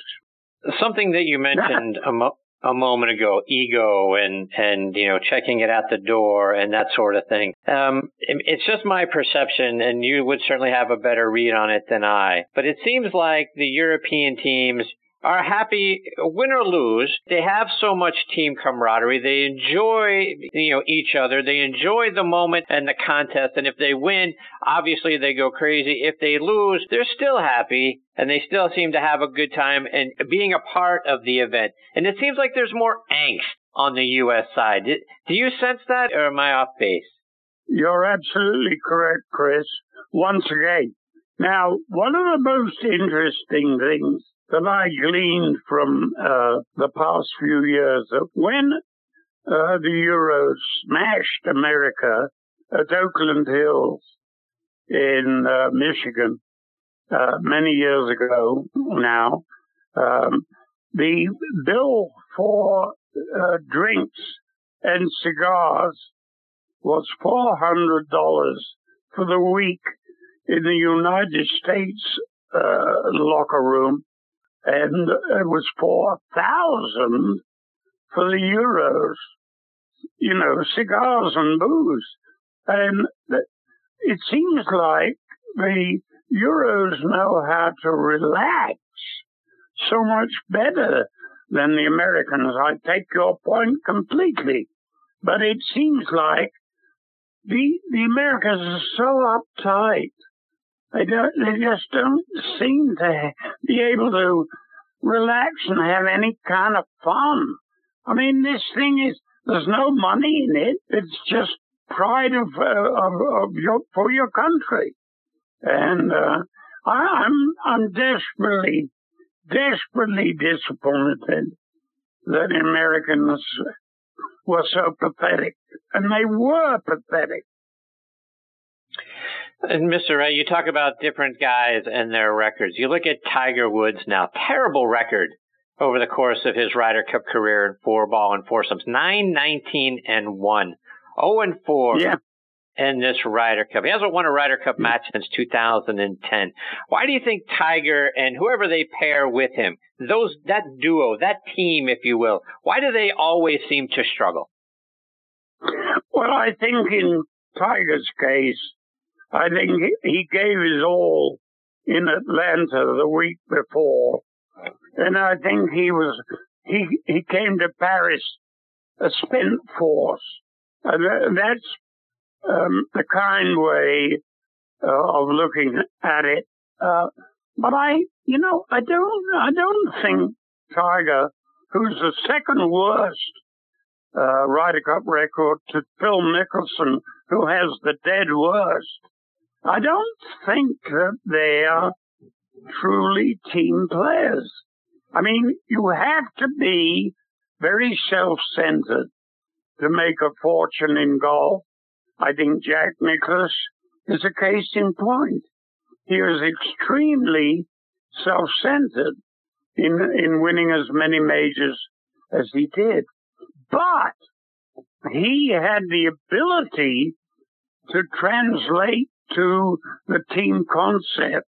Something that you mentioned a, mo- a moment ago, ego and, and, you know, checking it at the door and that sort of thing. Um, it's just my perception, and you would certainly have a better read on it than I, but it seems like the European teams are happy, win or lose. They have so much team camaraderie. They enjoy, you know, each other. They enjoy the moment and the contest. And if they win, obviously they go crazy. If they lose, they're still happy and they still seem to have a good time and being a part of the event. And it seems like there's more angst on the U S side. Do you sense that, or am I off base? You're absolutely correct, Chris. Once again. Now, one of the most interesting things that I gleaned from uh, the past few years, that when uh, the Euros smashed America at Oakland Hills in uh, Michigan uh, many years ago now, um, the bill for uh, drinks and cigars was four hundred dollars for the week in the United States uh, locker room. And it was four thousand dollars for the Euros, you know, cigars and booze. And it seems like the Euros know how to relax so much better than the Americans. I take your point completely. But it seems like the, the Americans are so uptight. They don't. They just don't seem to be able to relax and have any kind of fun. I mean, this thing is. There's no money in it. It's just pride of uh, of, of your, for your country. And uh, I, I'm I'm desperately, desperately disappointed that Americans were so pathetic, and they were pathetic. And Mister Wright, you talk about different guys and their records. You look at Tiger Woods now, terrible record over the course of his Ryder Cup career in four ball and foursomes, nine, nineteen, and one, oh and four yeah. in this Ryder Cup. He hasn't won a Ryder Cup match since two thousand ten. Why do you think Tiger and whoever they pair with him, those that duo, that team, if you will, why do they always seem to struggle? Well, I think in Tiger's case, I think he gave his all in Atlanta the week before. And I think he was, he, he came to Paris a spent force. And that's um, the kind way uh, of looking at it. Uh, but I, you know, I don't, I don't think Tiger, who's the second worst uh, Ryder Cup record to Phil Mickelson, who has the dead worst, I don't think that they are truly team players. I mean, you have to be very self-centered to make a fortune in golf. I think Jack Nicklaus is a case in point. He was extremely self-centered in in winning as many majors as he did. But he had the ability to translate to the team concept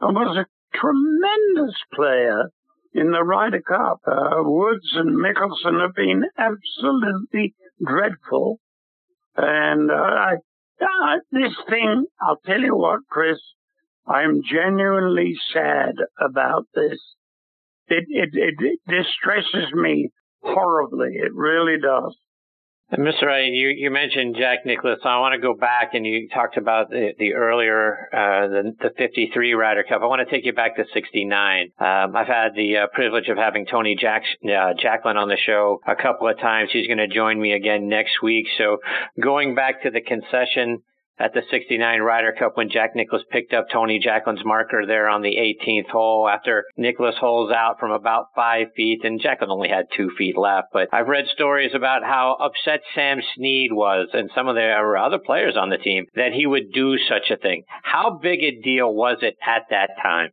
and was a tremendous player in the Ryder Cup. Uh, Woods and Mickelson have been absolutely dreadful. And uh, I, uh, this thing, I'll tell you what, Chris, I'm genuinely sad about this. It, it, it, it distresses me horribly. It really does. And Mister Wright, you, you mentioned Jack Nicklaus. I want to go back, and you talked about the, the earlier, uh, the, the fifty-three Ryder Cup. I want to take you back to sixty-nine. Um, I've had the uh, privilege of having Tony Jack, uh, Jacklin on the show a couple of times. He's going to join me again next week. So going back to the concession at the sixty-nine Ryder Cup when Jack Nicklaus picked up Tony Jacklin's marker there on the eighteenth hole after Nicklaus holes out from about five feet, and Jacklin only had two feet left. But I've read stories about how upset Sam Snead was and some of the other players on the team that he would do such a thing. How big a deal was it at that time?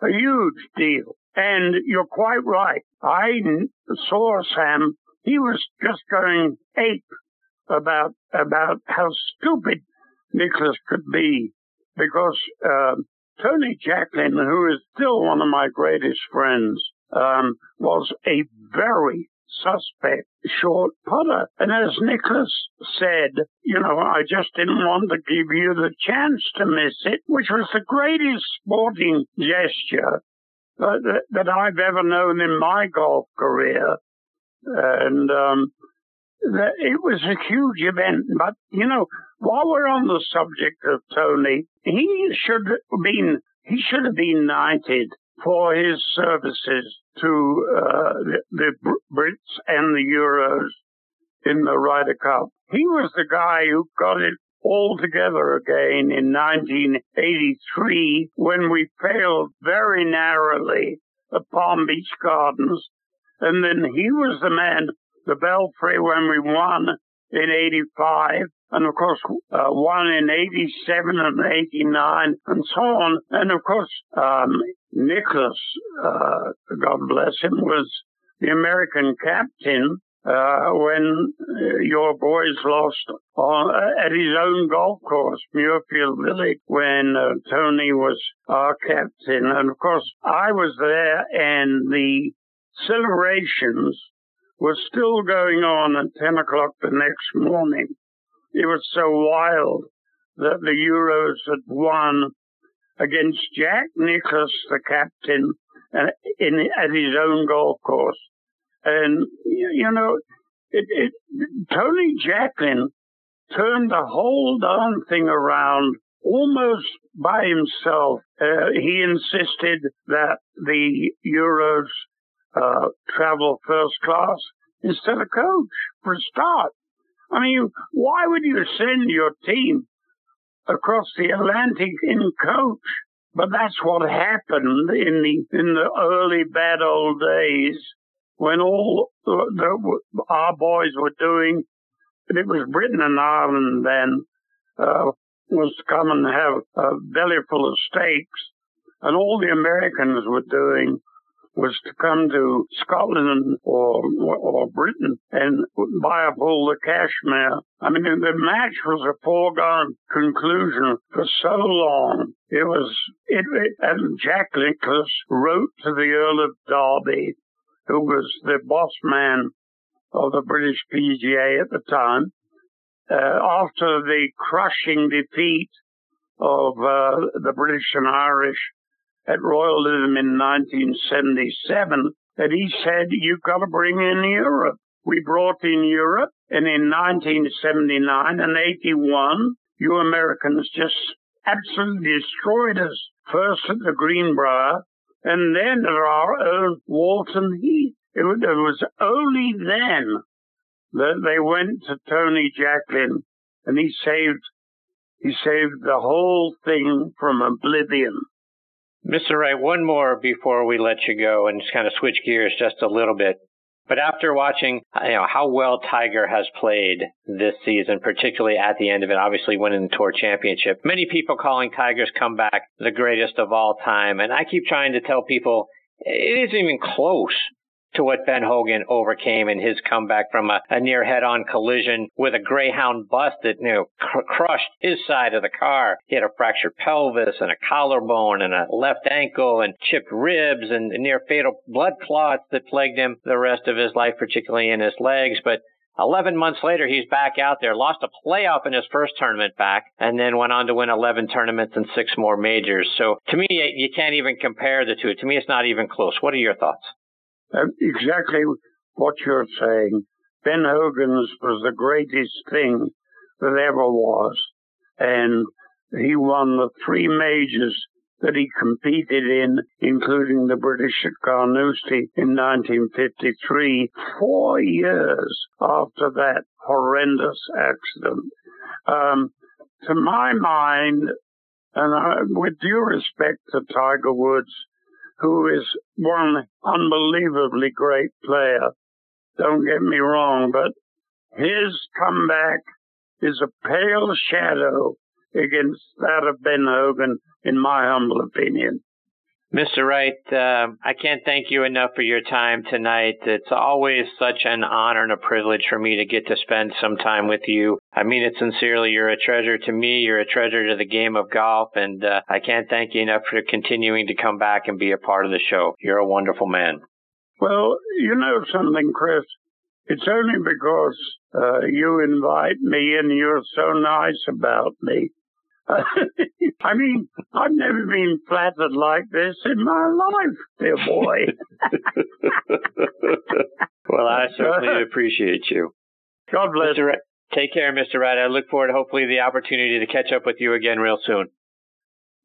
A huge deal. And you're quite right. I saw Sam. He was just going ape about, about how stupid Nicklaus could be, because uh, Tony Jacklin, who is still one of my greatest friends, um, was a very suspect short putter. And as Nicklaus said, you know, I just didn't want to give you the chance to miss it, which was the greatest sporting gesture uh, that, that I've ever known in my golf career. And um, that it was a huge event. But, you know, while we're on the subject of Tony, he should have been, he should have been knighted for his services to uh, the, the Brits and the Euros in the Ryder Cup. He was the guy who got it all together again in nineteen eighty-three when we failed very narrowly at Palm Beach Gardens. And then he was the man, the Belfry, when we won in eighty-five. And, of course, uh, one in eighty-seven and eighty-nine and so on. And, of course, um, Nicklaus, uh, God bless him, was the American captain uh, when uh, your boys lost on, uh, at his own golf course, Muirfield Village, when uh, Tony was our captain. And, of course, I was there, and the celebrations were still going on at ten o'clock the next morning. It was so wild that the Euros had won against Jack Nicklaus, the captain, in, in, at his own golf course. And, you know, it, it, Tony Jacklin turned the whole darn thing around almost by himself. Uh, he insisted that the Euros uh, travel first class instead of coach for a start. I mean, why would you send your team across the Atlantic in coach? But that's what happened in the in the early bad old days when all the, the, our boys were doing, and it was Britain and Ireland then, uh, was to come and have a bellyful of steaks, and all the Americans were doing was to come to Scotland or or Britain and buy up all the cashmere. I mean, the match was a foregone conclusion for so long. It was, it, it and Jack Nicklaus wrote to the Earl of Derby, who was the boss man of the British P G A at the time, uh, after the crushing defeat of uh, the British and Irish at Royalism in nineteen seventy-seven, and he said, you've got to bring in Europe. We brought in Europe, and in nineteen seventy-nine and eighty-one, you Americans just absolutely destroyed us, first at the Greenbrier, and then at our own Walton Heath. It was only then that they went to Tony Jacklin, and he saved He saved the whole thing from oblivion. Mister Wright, one more before we let you go and just kind of switch gears just a little bit. But after watching, you know, how well Tiger has played this season, particularly at the end of it, obviously winning the Tour Championship, many people calling Tiger's comeback the greatest of all time. And I keep trying to tell people it isn't even close to what Ben Hogan overcame in his comeback from a, a near head-on collision with a Greyhound bus that, you know, cr- crushed his side of the car. He had a fractured pelvis and a collarbone and a left ankle and chipped ribs and near fatal blood clots that plagued him the rest of his life, particularly in his legs. But eleven months later, he's back out there, lost a playoff in his first tournament back, and then went on to win eleven tournaments and six more majors. So to me, you can't even compare the two. To me, it's not even close. What are your thoughts? Uh, exactly what you're saying. Ben Hogan's was the greatest thing that ever was. And he won the three majors that he competed in, including the British at Carnoustie in nineteen fifty-three, four years after that horrendous accident. Um, to my mind, and I, with due respect to Tiger Woods, who is one unbelievably great player, don't get me wrong, but his comeback is a pale shadow against that of Ben Hogan, in my humble opinion. Mister Wright, uh, I can't thank you enough for your time tonight. It's always such an honor and a privilege for me to get to spend some time with you. I mean it sincerely. You're a treasure to me. You're a treasure to the game of golf. And uh, I can't thank you enough for continuing to come back and be a part of the show. You're a wonderful man. Well, you know something, Chris? It's only because uh, you invite me and you're so nice about me. I mean, I've never been flattered like this in my life, dear boy. Well, I certainly appreciate you. God bless you. Take care, Mister Wright. I look forward to hopefully the opportunity to catch up with you again real soon.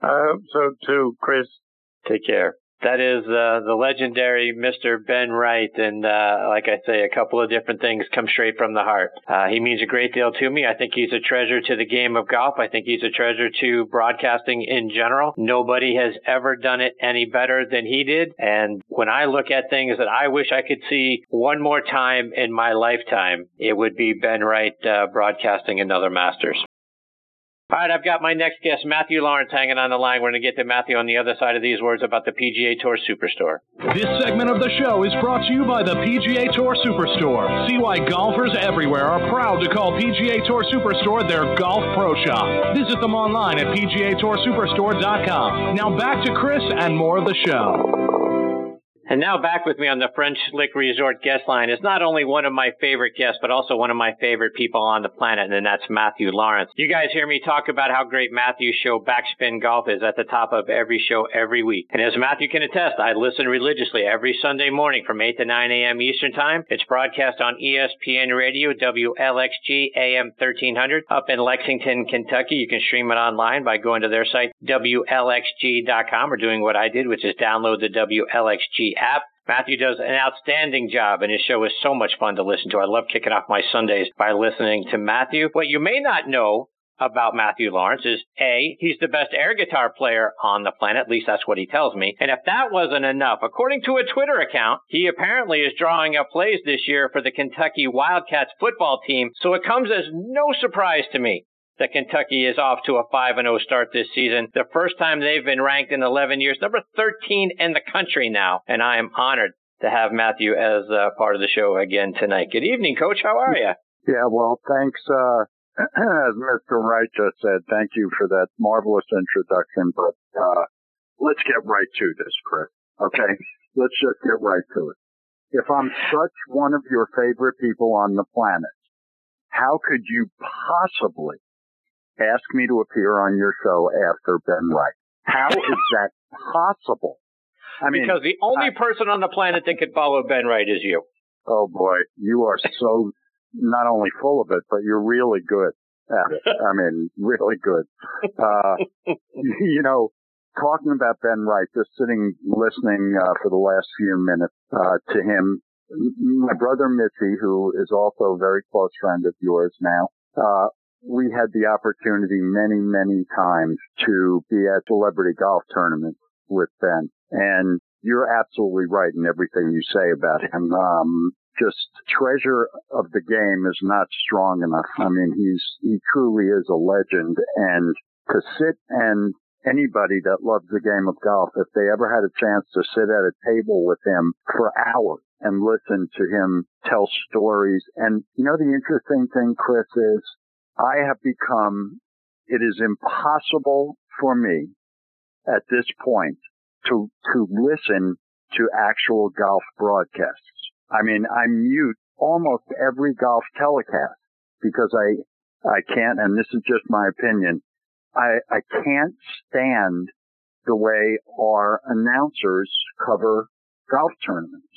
I hope so, too, Chris. Take care. That is uh, the legendary Mister Ben Wright, and uh, like I say, a couple of different things come straight from the heart. Uh, he means a great deal to me. I think he's a treasure to the game of golf. I think he's a treasure to broadcasting in general. Nobody has ever done it any better than he did, and when I look at things that I wish I could see one more time in my lifetime, it would be Ben Wright uh, broadcasting another Masters. All right, I've got my next guest, Matthew Laurance, hanging on the line. We're going to get to Matthew on the other side of these words about the P G A Tour Superstore. This segment of the show is brought to you by the P G A Tour Superstore. See why golfers everywhere are proud to call P G A Tour Superstore their golf pro shop. Visit them online at P G A Tour Superstore dot com. Now back to Chris and more of the show. And now back with me on the French Lick Resort guest line is not only one of my favorite guests, but also one of my favorite people on the planet, and that's Matthew Laurance. You guys hear me talk about how great Matthew's show Backspin Golf is at the top of every show every week. And as Matthew can attest, I listen religiously every Sunday morning from eight to nine a.m. Eastern Time. It's broadcast on E S P N Radio, W L X G, A M thirteen hundred, up in Lexington, Kentucky. You can stream it online by going to their site, W L X G dot com, or doing what I did, which is download the W L X G app. Matthew does an outstanding job, and his show is so much fun to listen to. I love kicking off my Sundays by listening to Matthew. What you may not know about Matthew Laurance is, A, he's the best air guitar player on the planet. At least that's what he tells me. And if that wasn't enough, according to a Twitter account, he apparently is drawing up plays this year for the Kentucky Wildcats football team. So it comes as no surprise to me that Kentucky is off to a five and oh start this season. The first time they've been ranked in eleven years, number thirteen in the country now. And I am honored to have Matthew as a part of the show again tonight. Good evening, Coach. How are you? Yeah, well, thanks. Uh, as Mister Wright just said, thank you for that marvelous introduction. But uh, let's get right to this, Chris. Okay? Let's just get right to it. If I'm such one of your favorite people on the planet, how could you possibly ask me to appear on your show after Ben Wright? How is that possible? I mean, because the only I, person on the planet that could follow Ben Wright is you. Oh, boy. You are so not only full of it, but you're really good at it. I mean, really good. Uh, you know, talking about Ben Wright, just sitting, listening uh, for the last few minutes uh, to him, my brother Mitzi, who is also a very close friend of yours now, uh, we had the opportunity many, many times to be at celebrity golf tournaments with Ben. And you're absolutely right in everything you say about him. Um, just treasure of the game is not strong enough. I mean, he's, he truly is a legend. And to sit and anybody that loves the game of golf, if they ever had a chance to sit at a table with him for hours and listen to him tell stories. And you know, the interesting thing, Chris, is I have become, it is impossible for me at this point to, to listen to actual golf broadcasts. I mean, I mute almost every golf telecast because I, I can't, and this is just my opinion, I, I can't stand the way our announcers cover golf tournaments,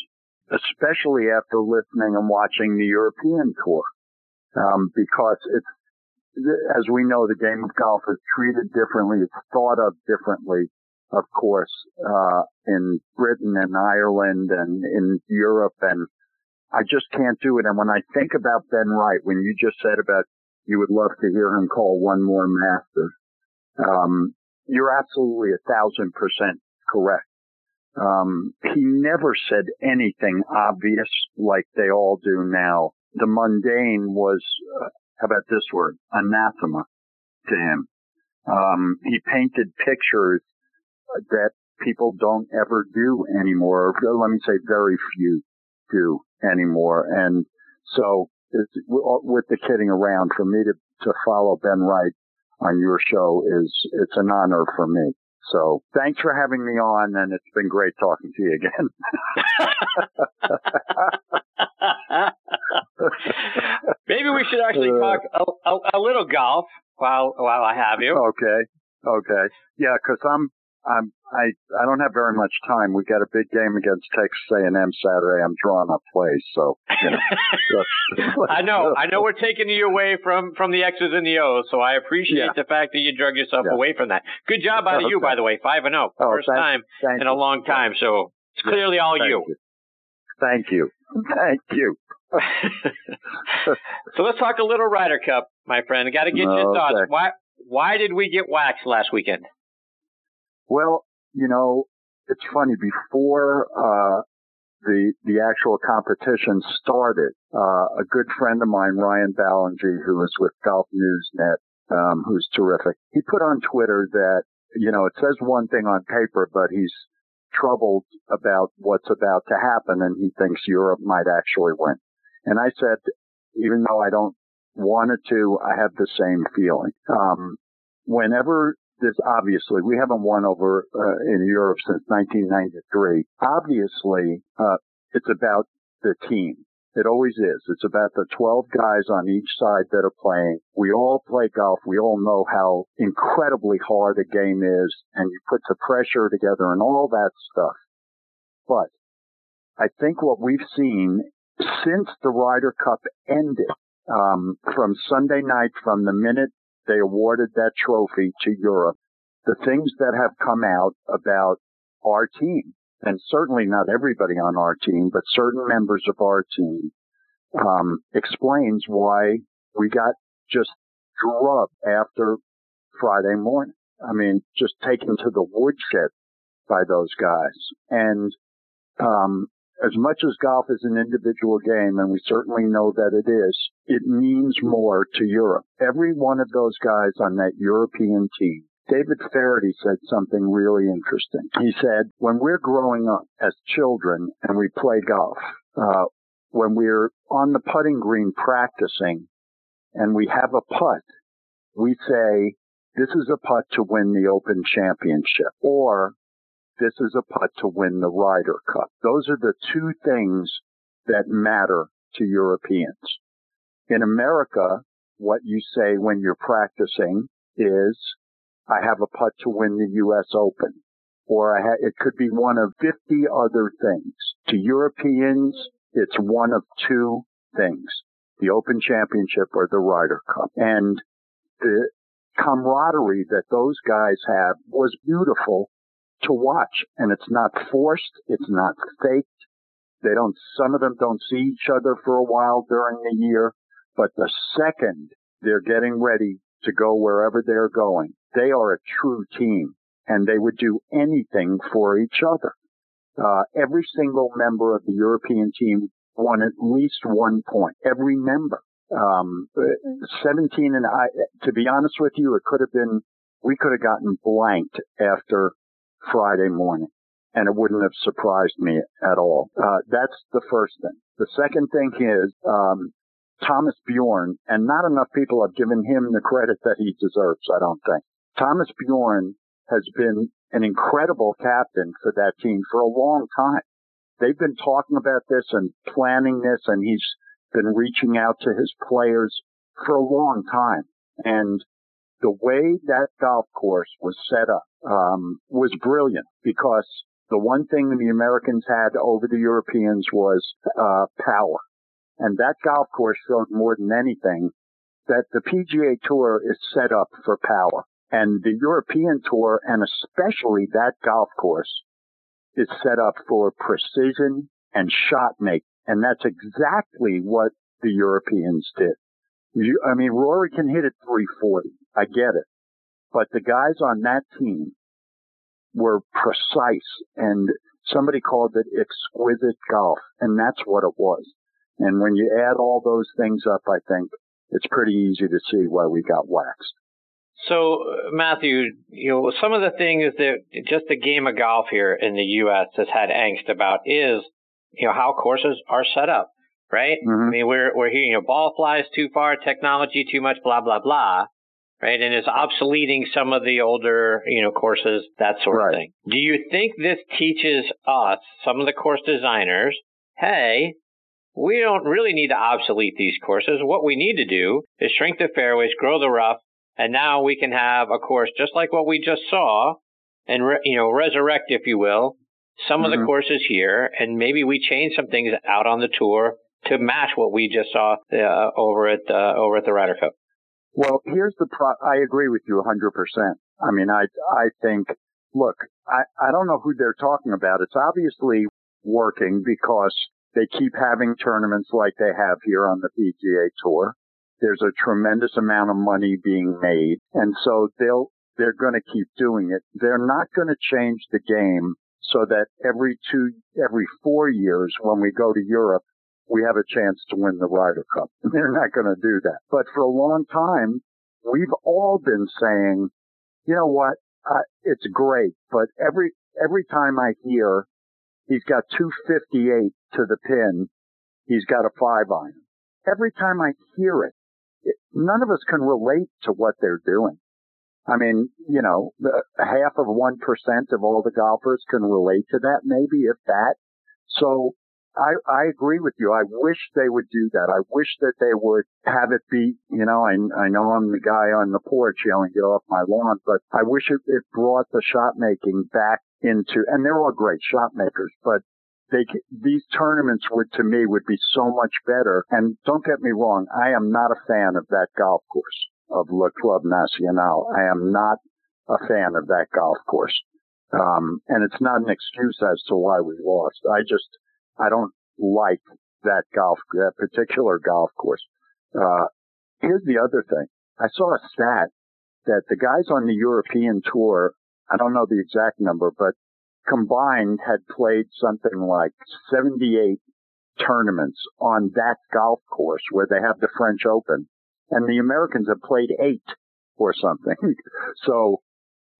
especially after listening and watching the European Tour, um, because it's, as we know, the game of golf is treated differently. It's thought of differently, of course, uh, in Britain and Ireland and in Europe. And I just can't do it. And when I think about Ben Wright, when you just said about you would love to hear him call one more Masters, um, you're absolutely a thousand percent correct. Um, he never said anything obvious like they all do now. The mundane was, uh, how about this word, anathema to him. Um, he painted pictures that people don't ever do anymore. Let me say very few do anymore. And so it's, with the kidding around, for me to, to follow Ben Wright on your show is, it's an honor for me. So thanks for having me on, and it's been great talking to you again. Maybe we should actually talk a, a, a little golf while while I have you. Okay, okay, yeah, because I'm I'm I I don't have very much time. We got a big game against Texas A and M Saturday. I'm drawing up plays, so you know. I know, I know, we're taking you away from, from the X's and the O's. So I appreciate yeah. the fact that you drug yourself yeah. away from that. Good job out of okay. you, by the way. Five and zero, oh, first thank, time thank in a long you. time. So it's yeah, clearly all thank you. you. Thank you, thank you. So let's talk a little Ryder Cup, my friend. Got to get no, your thoughts. Okay. Why why did we get waxed last weekend? Well, you know, it's funny. Before uh the the actual competition started, uh a good friend of mine, Ryan Ballinger, who is with Golf Newsnet, um, who's terrific, he put on Twitter that, you know, it says one thing on paper, but he's troubled about what's about to happen, and he thinks Europe might actually win. And I said, even though I don't want it to, I have the same feeling. Um, whenever this, obviously, we haven't won over uh, in Europe since nineteen ninety-three. Obviously, uh, it's about the team. It always is. It's about the twelve guys on each side that are playing. We all play golf. We all know how incredibly hard a game is, and you put the pressure together and all that stuff. But I think what we've seen since the Ryder Cup ended, um, from Sunday night, from the minute they awarded that trophy to Europe, the things that have come out about our team, and certainly not everybody on our team, but certain members of our team, um, explains why we got just drubbed after Friday morning. I mean, just taken to the woodshed by those guys. And um as much as golf is an individual game, and we certainly know that it is, it means more to Europe. Every one of those guys on that European team, David Faraday said something really interesting. He said, when we're growing up as children and we play golf, uh, when we're on the putting green practicing and we have a putt, we say, this is a putt to win the Open Championship, or this is a putt to win the Ryder Cup. Those are the two things that matter to Europeans. In America, what you say when you're practicing is, I have a putt to win the U S Open. Or I ha- it could be one of fifty other things. To Europeans, it's one of two things, the Open Championship or the Ryder Cup. And the camaraderie that those guys have was beautiful to watch, and it's not forced, it's not faked. They don't, some of them don't see each other for a while during the year, but the second They're getting ready to go wherever they're going. They are a true team, and they would do anything for each other. Uh, every single member of the European team won at least one point. Every member. Um, seventeen, and I, to be honest with you, it could have been, we could have gotten blanked after Friday morning, and it wouldn't have surprised me at all. Uh, that's the first thing. The second thing is, um, Thomas Bjorn, and not enough people have given him the credit that he deserves, I don't think. Thomas Bjorn has been an incredible captain for that team for a long time. They've been talking about this and planning this, and he's been reaching out to his players for a long time. And the way that golf course was set up um, was brilliant, because the one thing the Americans had over the Europeans was uh power. And that golf course showed more than anything that the P G A Tour is set up for power. And the European Tour, and especially that golf course, is set up for precision and shot making. And that's exactly what the Europeans did. You, I mean, Rory can hit at three forty. I get it. But the guys on that team were precise, and somebody called it exquisite golf, and that's what it was. And when you add all those things up, I think it's pretty easy to see why we got waxed. So, Matthew, you know, some of the things that just the game of golf here in the U S has had angst about is, you know, how courses are set up, right? Mm-hmm. I mean, we're we're hearing, you know, ball flies too far, technology too much, blah blah blah, right? And it's obsoleting some of the older, you know, courses, that sort right. of thing. Do you think this teaches us, some of the course designers, hey, we don't really need to obsolete these courses. What we need to do is shrink the fairways, grow the rough, and now we can have a course just like what we just saw, and re- you know, resurrect, if you will, some mm-hmm. of the courses here, and maybe we change some things out on the tour to match what we just saw uh, over at uh, over at the Ryder Cup. Well, here's the pro. I agree with you one hundred percent. I mean, I I think, look, I, I don't know who they're talking about. It's obviously working, because they keep having tournaments like they have here on the P G A Tour. There's a tremendous amount of money being made, and so they'll they're going to keep doing it. They're not going to change the game so that every two, every four years when we go to Europe, we have a chance to win the Ryder Cup. They're not going to do that. But for a long time, we've all been saying, you know what, uh, it's great, but every every time I hear he's got two fifty-eight to the pin, he's got a five iron. Every time I hear it, it none of us can relate to what they're doing. I mean, you know, half of one percent of all the golfers can relate to that, maybe, if that. So I, I agree with you. I wish they would do that. I wish that they would have it be, you know, I, I know I'm the guy on the porch yelling, get off my lawn, but I wish it, it brought the shot making back into, and they're all great shot makers, but they, these tournaments would, to me, would be so much better. And don't get me wrong, I am not a fan of that golf course, of Le Club Nacional. I am not a fan of that golf course. Um, and it's not an excuse as to why we lost. I just, I don't like that golf, that particular golf course. Uh, here's the other thing. I saw a stat that the guys on the European Tour, I don't know the exact number, but combined had played something like seventy-eight tournaments on that golf course where they have the French Open, and the Americans have played eight or something. So,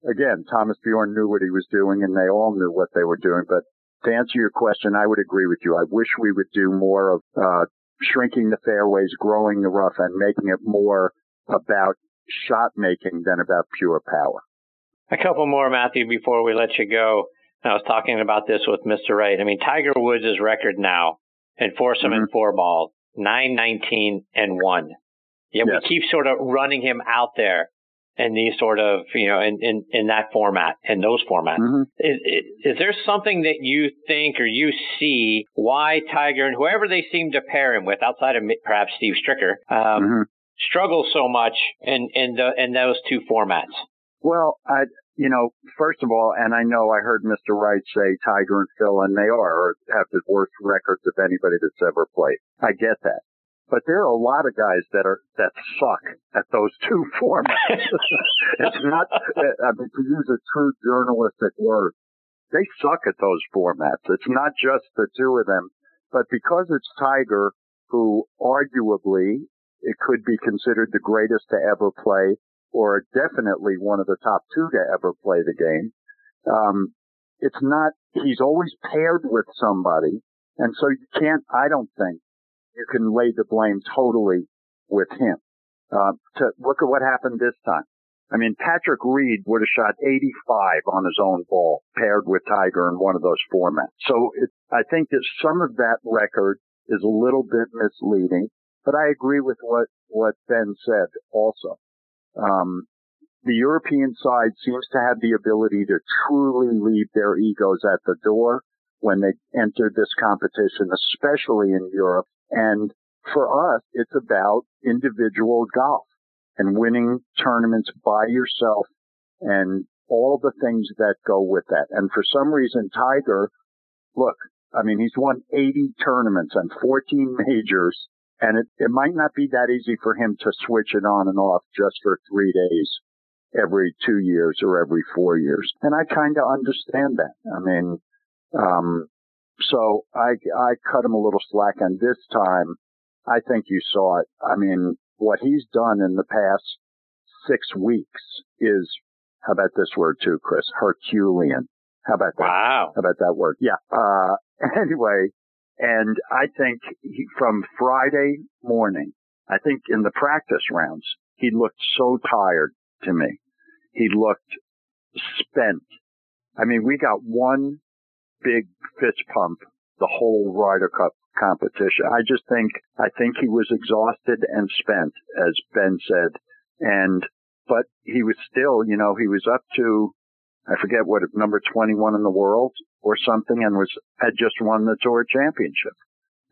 again, Thomas Bjorn knew what he was doing, and they all knew what they were doing. But to answer your question, I would agree with you. I wish we would do more of uh shrinking the fairways, growing the rough, and making it more about shot making than about pure power. A couple more, Matthew, before we let you go. I was talking about this with Mister Wright. I mean, Tiger Woods' record now, and foursome mm-hmm. and four ball, nine, nineteen, and one. Yeah, yes. We keep sort of running him out there in these sort of, you know, in, in, in that format, in those formats. Mm-hmm. Is, is there something that you think or you see why Tiger and whoever they seem to pair him with, outside of perhaps Steve Stricker, um, mm-hmm. struggles so much in, in, the, in those two formats? Well, I, you know, first of all, and I know I heard Mister Wright say Tiger and Phil, and they are, or have the worst records of anybody that's ever played. I get that. But there are a lot of guys that are that suck at those two formats. It's not, I mean, to use a true journalistic word, they suck at those formats. It's not just the two of them, but because it's Tiger, who arguably it could be considered the greatest to ever play, or definitely one of the top two to ever play the game. Um, it's not. He's always paired with somebody, and so you can't. I don't think. You can lay the blame totally with him. Uh, to look at what happened this time. I mean, Patrick Reed would have shot eighty-five on his own ball, paired with Tiger in one of those formats. So it, I think that some of that record is a little bit misleading, but I agree with what, what Ben said also. Um, the European side seems to have the ability to truly leave their egos at the door when they enter this competition, especially in Europe. And for us, it's about individual golf and winning tournaments by yourself and all the things that go with that. And for some reason, Tiger, look, I mean, he's won eighty tournaments and fourteen majors, and it, it might not be that easy for him to switch it on and off just for three days every two years or every four years. And I kind of understand that. I mean, um So I, I cut him a little slack, and this time I think you saw it. I mean, what he's done in the past six weeks is, how about this word too, Chris? Herculean. How about that? Wow. How about that word? Yeah. Uh, anyway, and I think he, from Friday morning, I think in the practice rounds, he looked so tired to me. He looked spent. I mean, we got one big fist pump the whole Ryder Cup competition. I just think, I think he was exhausted and spent, as Ben said. And, but he was still, you know, he was up to, I forget what, number twenty-one in the world or something, and was, had just won the Tour Championship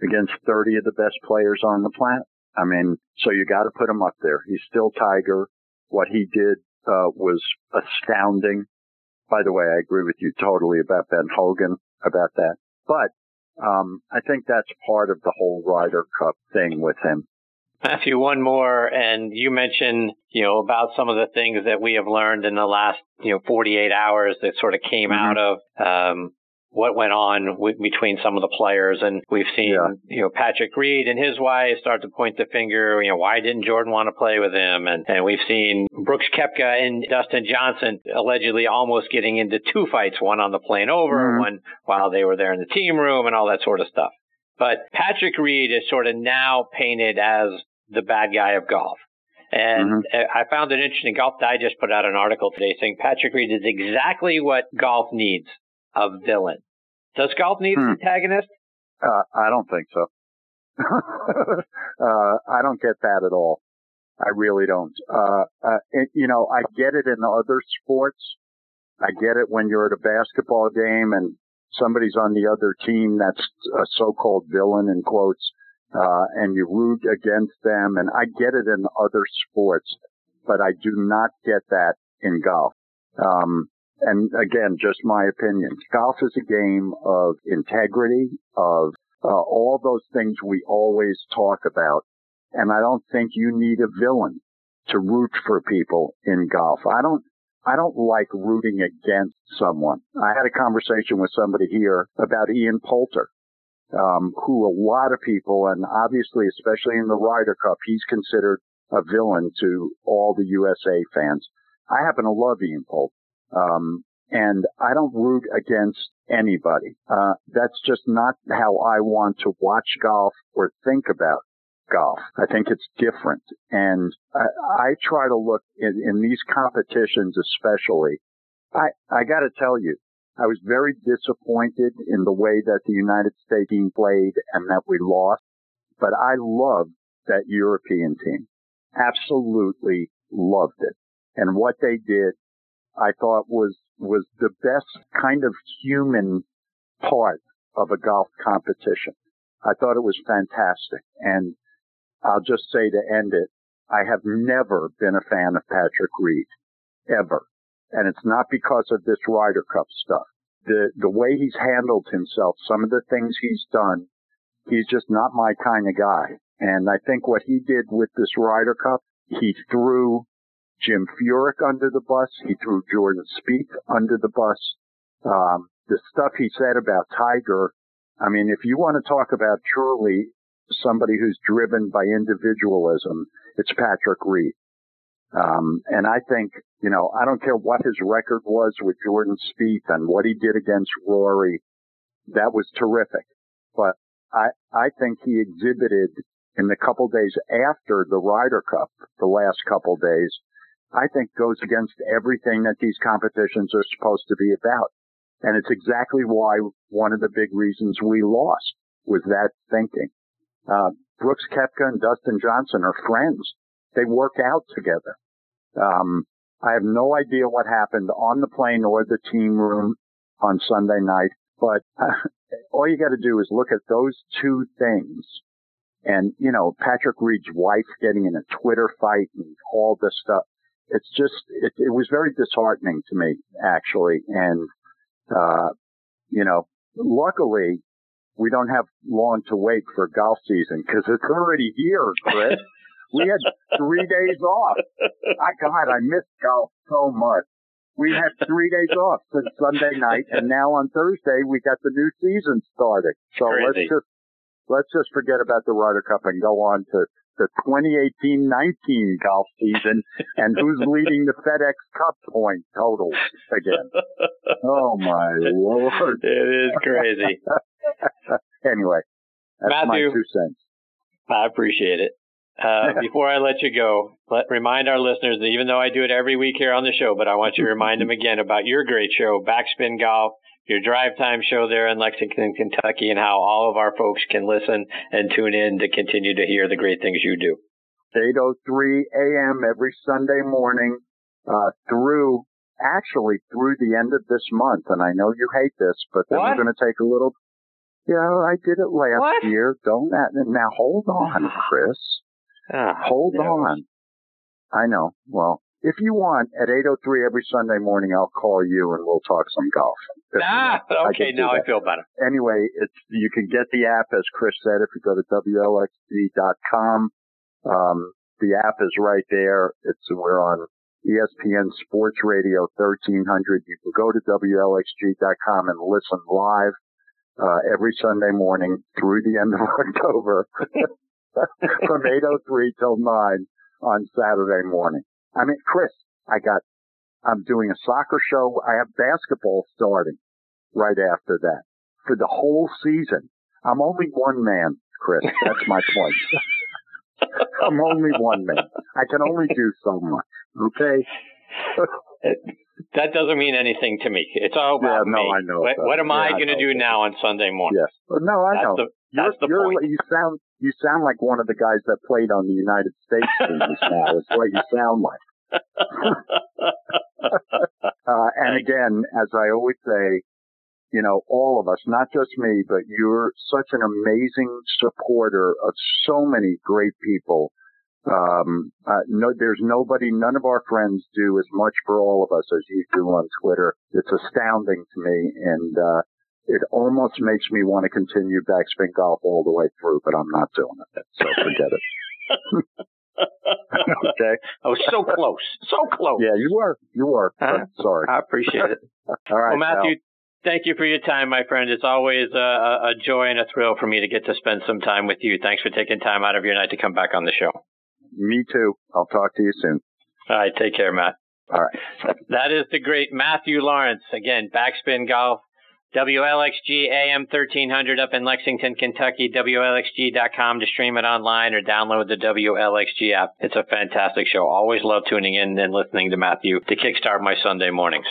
against thirty of the best players on the planet. I mean, so you got to put him up there. He's still Tiger. What he did, uh, was astounding. By the way, I agree with you totally about Ben Hogan about that. But um I think that's part of the whole Ryder Cup thing with him. Matthew, one more. And you mentioned, you know, about some of the things that we have learned in the last, you know, forty-eight hours that sort of came mm-hmm. out of um what went on w- between some of the players. And we've seen, yeah. you know, Patrick Reed and his wife start to point the finger, you know, why didn't Jordan want to play with him? And, and we've seen Brooks Koepka and Dustin Johnson allegedly almost getting into two fights, one on the plane over, mm-hmm. one while they were there in the team room and all that sort of stuff. But Patrick Reed is sort of now painted as the bad guy of golf. And mm-hmm. I found it interesting. Golf Digest put out an article today saying Patrick Reed is exactly what golf needs, a villain. Does golf need hmm. an antagonist? Uh, I don't think so. uh, I don't get that at all. I really don't. Uh, uh, it, you know, I get it in other sports. I get it when you're at a basketball game and somebody's on the other team that's a so-called villain in quotes, uh, and you root against them. And I get it in other sports, but I do not get that in golf. Um, And again, just my opinion. Golf is a game of integrity, of uh, all those things we always talk about. And I don't think you need a villain to root for people in golf. I don't, I don't like rooting against someone. I had a conversation with somebody here about Ian Poulter, um, who a lot of people, and obviously, especially in the Ryder Cup, he's considered a villain to all the U S A fans. I happen to love Ian Poulter. Um, and I don't root against anybody. Uh, that's just not how I want to watch golf or think about golf. I think it's different. And I, I try to look in, in these competitions, especially. I, I gotta tell you, I was very disappointed in the way that the United States team played and that we lost, but I loved that European team. Absolutely loved it. And what they did, I thought was, was the best kind of human part of a golf competition. I thought it was fantastic. And I'll just say to end it, I have never been a fan of Patrick Reed, ever. And it's not because of this Ryder Cup stuff. The, the way he's handled himself, some of the things he's done, He's just not my kind of guy. And I think what he did with this Ryder Cup, he threw Jim Furyk under the bus. He threw Jordan Spieth under the bus. Um, the stuff he said about Tiger, I mean, if you want to talk about truly somebody who's driven by individualism, it's Patrick Reed. Um, and I think, you know, I don't care what his record was with Jordan Spieth and what he did against Rory. That was terrific. But I, I think he exhibited in the couple days after the Ryder Cup, the last couple days, I think goes against everything that these competitions are supposed to be about. And it's exactly why one of the big reasons we lost was that thinking. Uh, Brooks Koepka and Dustin Johnson are friends. They work out together. Um, I have no idea what happened on the plane or the team room on Sunday night, but uh, all you got to do is look at those two things. And, you know, Patrick Reed's wife getting in a Twitter fight and all this stuff. It's just, it, it was very disheartening to me, actually. And, uh, you know, luckily we don't have long to wait for golf season because it's already here, Chris. We had three days off. I, God, I missed golf so much. We had three days off since Sunday night. And now on Thursday, we got the new season started. So Crazy. let's just. Let's just forget about the Ryder Cup and go on to the twenty eighteen nineteen golf season and who's leading the FedEx Cup point totals again. Oh, my Lord. It is crazy. Anyway, that's Matthew, my two cents. I appreciate it. Uh, before I let you go, let remind our listeners that even though I do it every week here on the show, but I want you to remind them again about your great show, Backspin Golf, your drive time show there in Lexington, Kentucky, and how all of our folks can listen and tune in to continue to hear the great things you do. eight oh three a.m. every Sunday morning uh, through, actually through the end of this month. And I know you hate this, but then what? We're going to take a little, yeah, you know, I did it last what? year. Don't, now hold on, Chris. Oh, hold no. on. I know. Well. If you want, at eight oh three every Sunday morning, I'll call you and we'll talk some golf. Ah, okay, now I feel better. Anyway, it's you can get the app, as Chris said, if you go to W L X G dot com. Um, the app is right there. It's We're on E S P N Sports Radio thirteen hundred. You can go to W L X G dot com and listen live uh, every Sunday morning through the end of October from eight oh three till nine on Saturday morning. I mean, Chris, I got, I'm doing a soccer show. I have basketball starting right after that for the whole season. I'm only one man, Chris. That's my point. I'm only one man. I can only do so much. Okay. That doesn't mean anything to me. It's all about yeah, no, me. I know. What, what am yeah, I going to do now on Sunday morning? Yes. No, I that's know. The, that's you're, the you're, point. You sound, you sound like one of the guys that played on the United States team now. That's what you sound like. uh, and again, as I always say, you know, all of us, not just me, but you're such an amazing supporter of so many great people. Um, uh, no, there's nobody, none of our friends do as much for all of us as you do on Twitter. It's astounding to me. And, uh, it almost makes me want to continue Backspin Golf all the way through, but I'm not doing it. So forget it. Okay. I was so close. So close. Yeah, you were. You were. Uh, sorry. I appreciate it. All right. Well, Matthew, now. Thank you for your time, my friend. It's always a, a joy and a thrill for me to get to spend some time with you. Thanks for taking time out of your night to come back on the show. Me too. I'll talk to you soon. All right. Take care, Matt. All right. That is the great Matthew Laurance. Again, Backspin Golf. W L X G A M thirteen hundred up in Lexington, Kentucky, W L X G dot com to stream it online or download the W L X G app. It's a fantastic show. Always love tuning in and listening to Matthew to kickstart my Sunday mornings.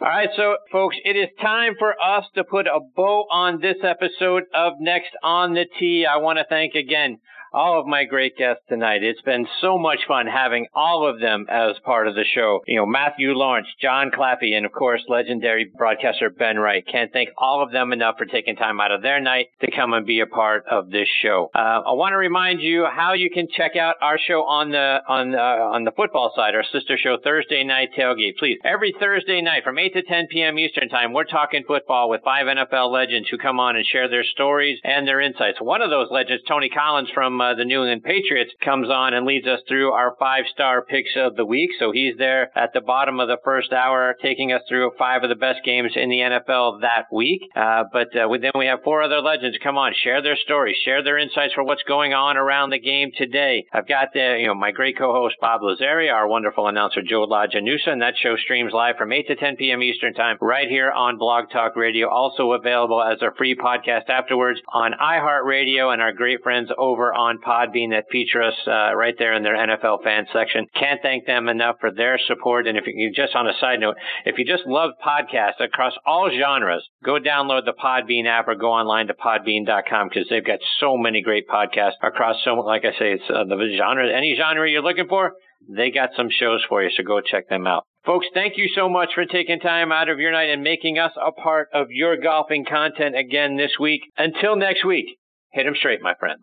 All right, so, folks, it is time for us to put a bow on this episode of Next on the Tee. I want to thank, again, all of my great guests tonight. It's been so much fun having all of them as part of the show. You know, Matthew Laurance, John Claffey, and of course, legendary broadcaster Ben Wright. Can't thank all of them enough for taking time out of their night to come and be a part of this show. Uh, I want to remind you how you can check out our show on the on uh, on the football side, our sister show Thursday Night Tailgate. Please, every Thursday night from eight to ten p.m. Eastern Time, we're talking football with five N F L legends who come on and share their stories and their insights. One of those legends, Tony Collins from uh, the New England Patriots, comes on and leads us through our five-star picks of the week. So he's there at the bottom of the first hour, taking us through five of the best games in the N F L that week. Uh, but uh, then we have four other legends come on, share their stories, share their insights for what's going on around the game today. I've got the, you know, my great co-host Bob Lazaria, our wonderful announcer Joe LaGianusa, and that show streams live from eight to ten p.m. Eastern Time right here on Blog Talk Radio. Also available as a free podcast afterwards on iHeartRadio and our great friends over on Podbean that feature us uh, right there in their N F L fan section. Can't thank them enough for their support. And if you just, on a side note, if you just love podcasts across all genres, go download the Podbean app or go online to podbean dot com because they've got so many great podcasts across so, like I say, it's uh, the genre, any genre you're looking for, they got some shows for you. So go check them out. Folks, thank you so much for taking time out of your night and making us a part of your golfing content again this week. Until next week, hit 'em straight, my friend.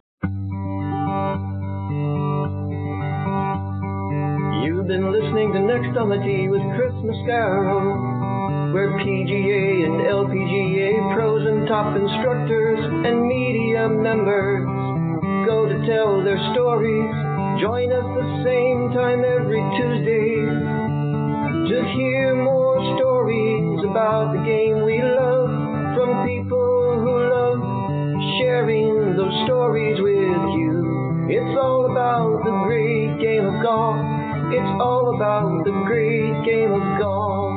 You've been listening to Next on the Tee with Chris Mascaro, where P G A and L P G A pros and top instructors and media members go to tell their stories. Join us the same time every Tuesday to hear more stories about the game we love from people who love sharing those stories with you. It's all about the great game of golf. It's all about the great game of golf.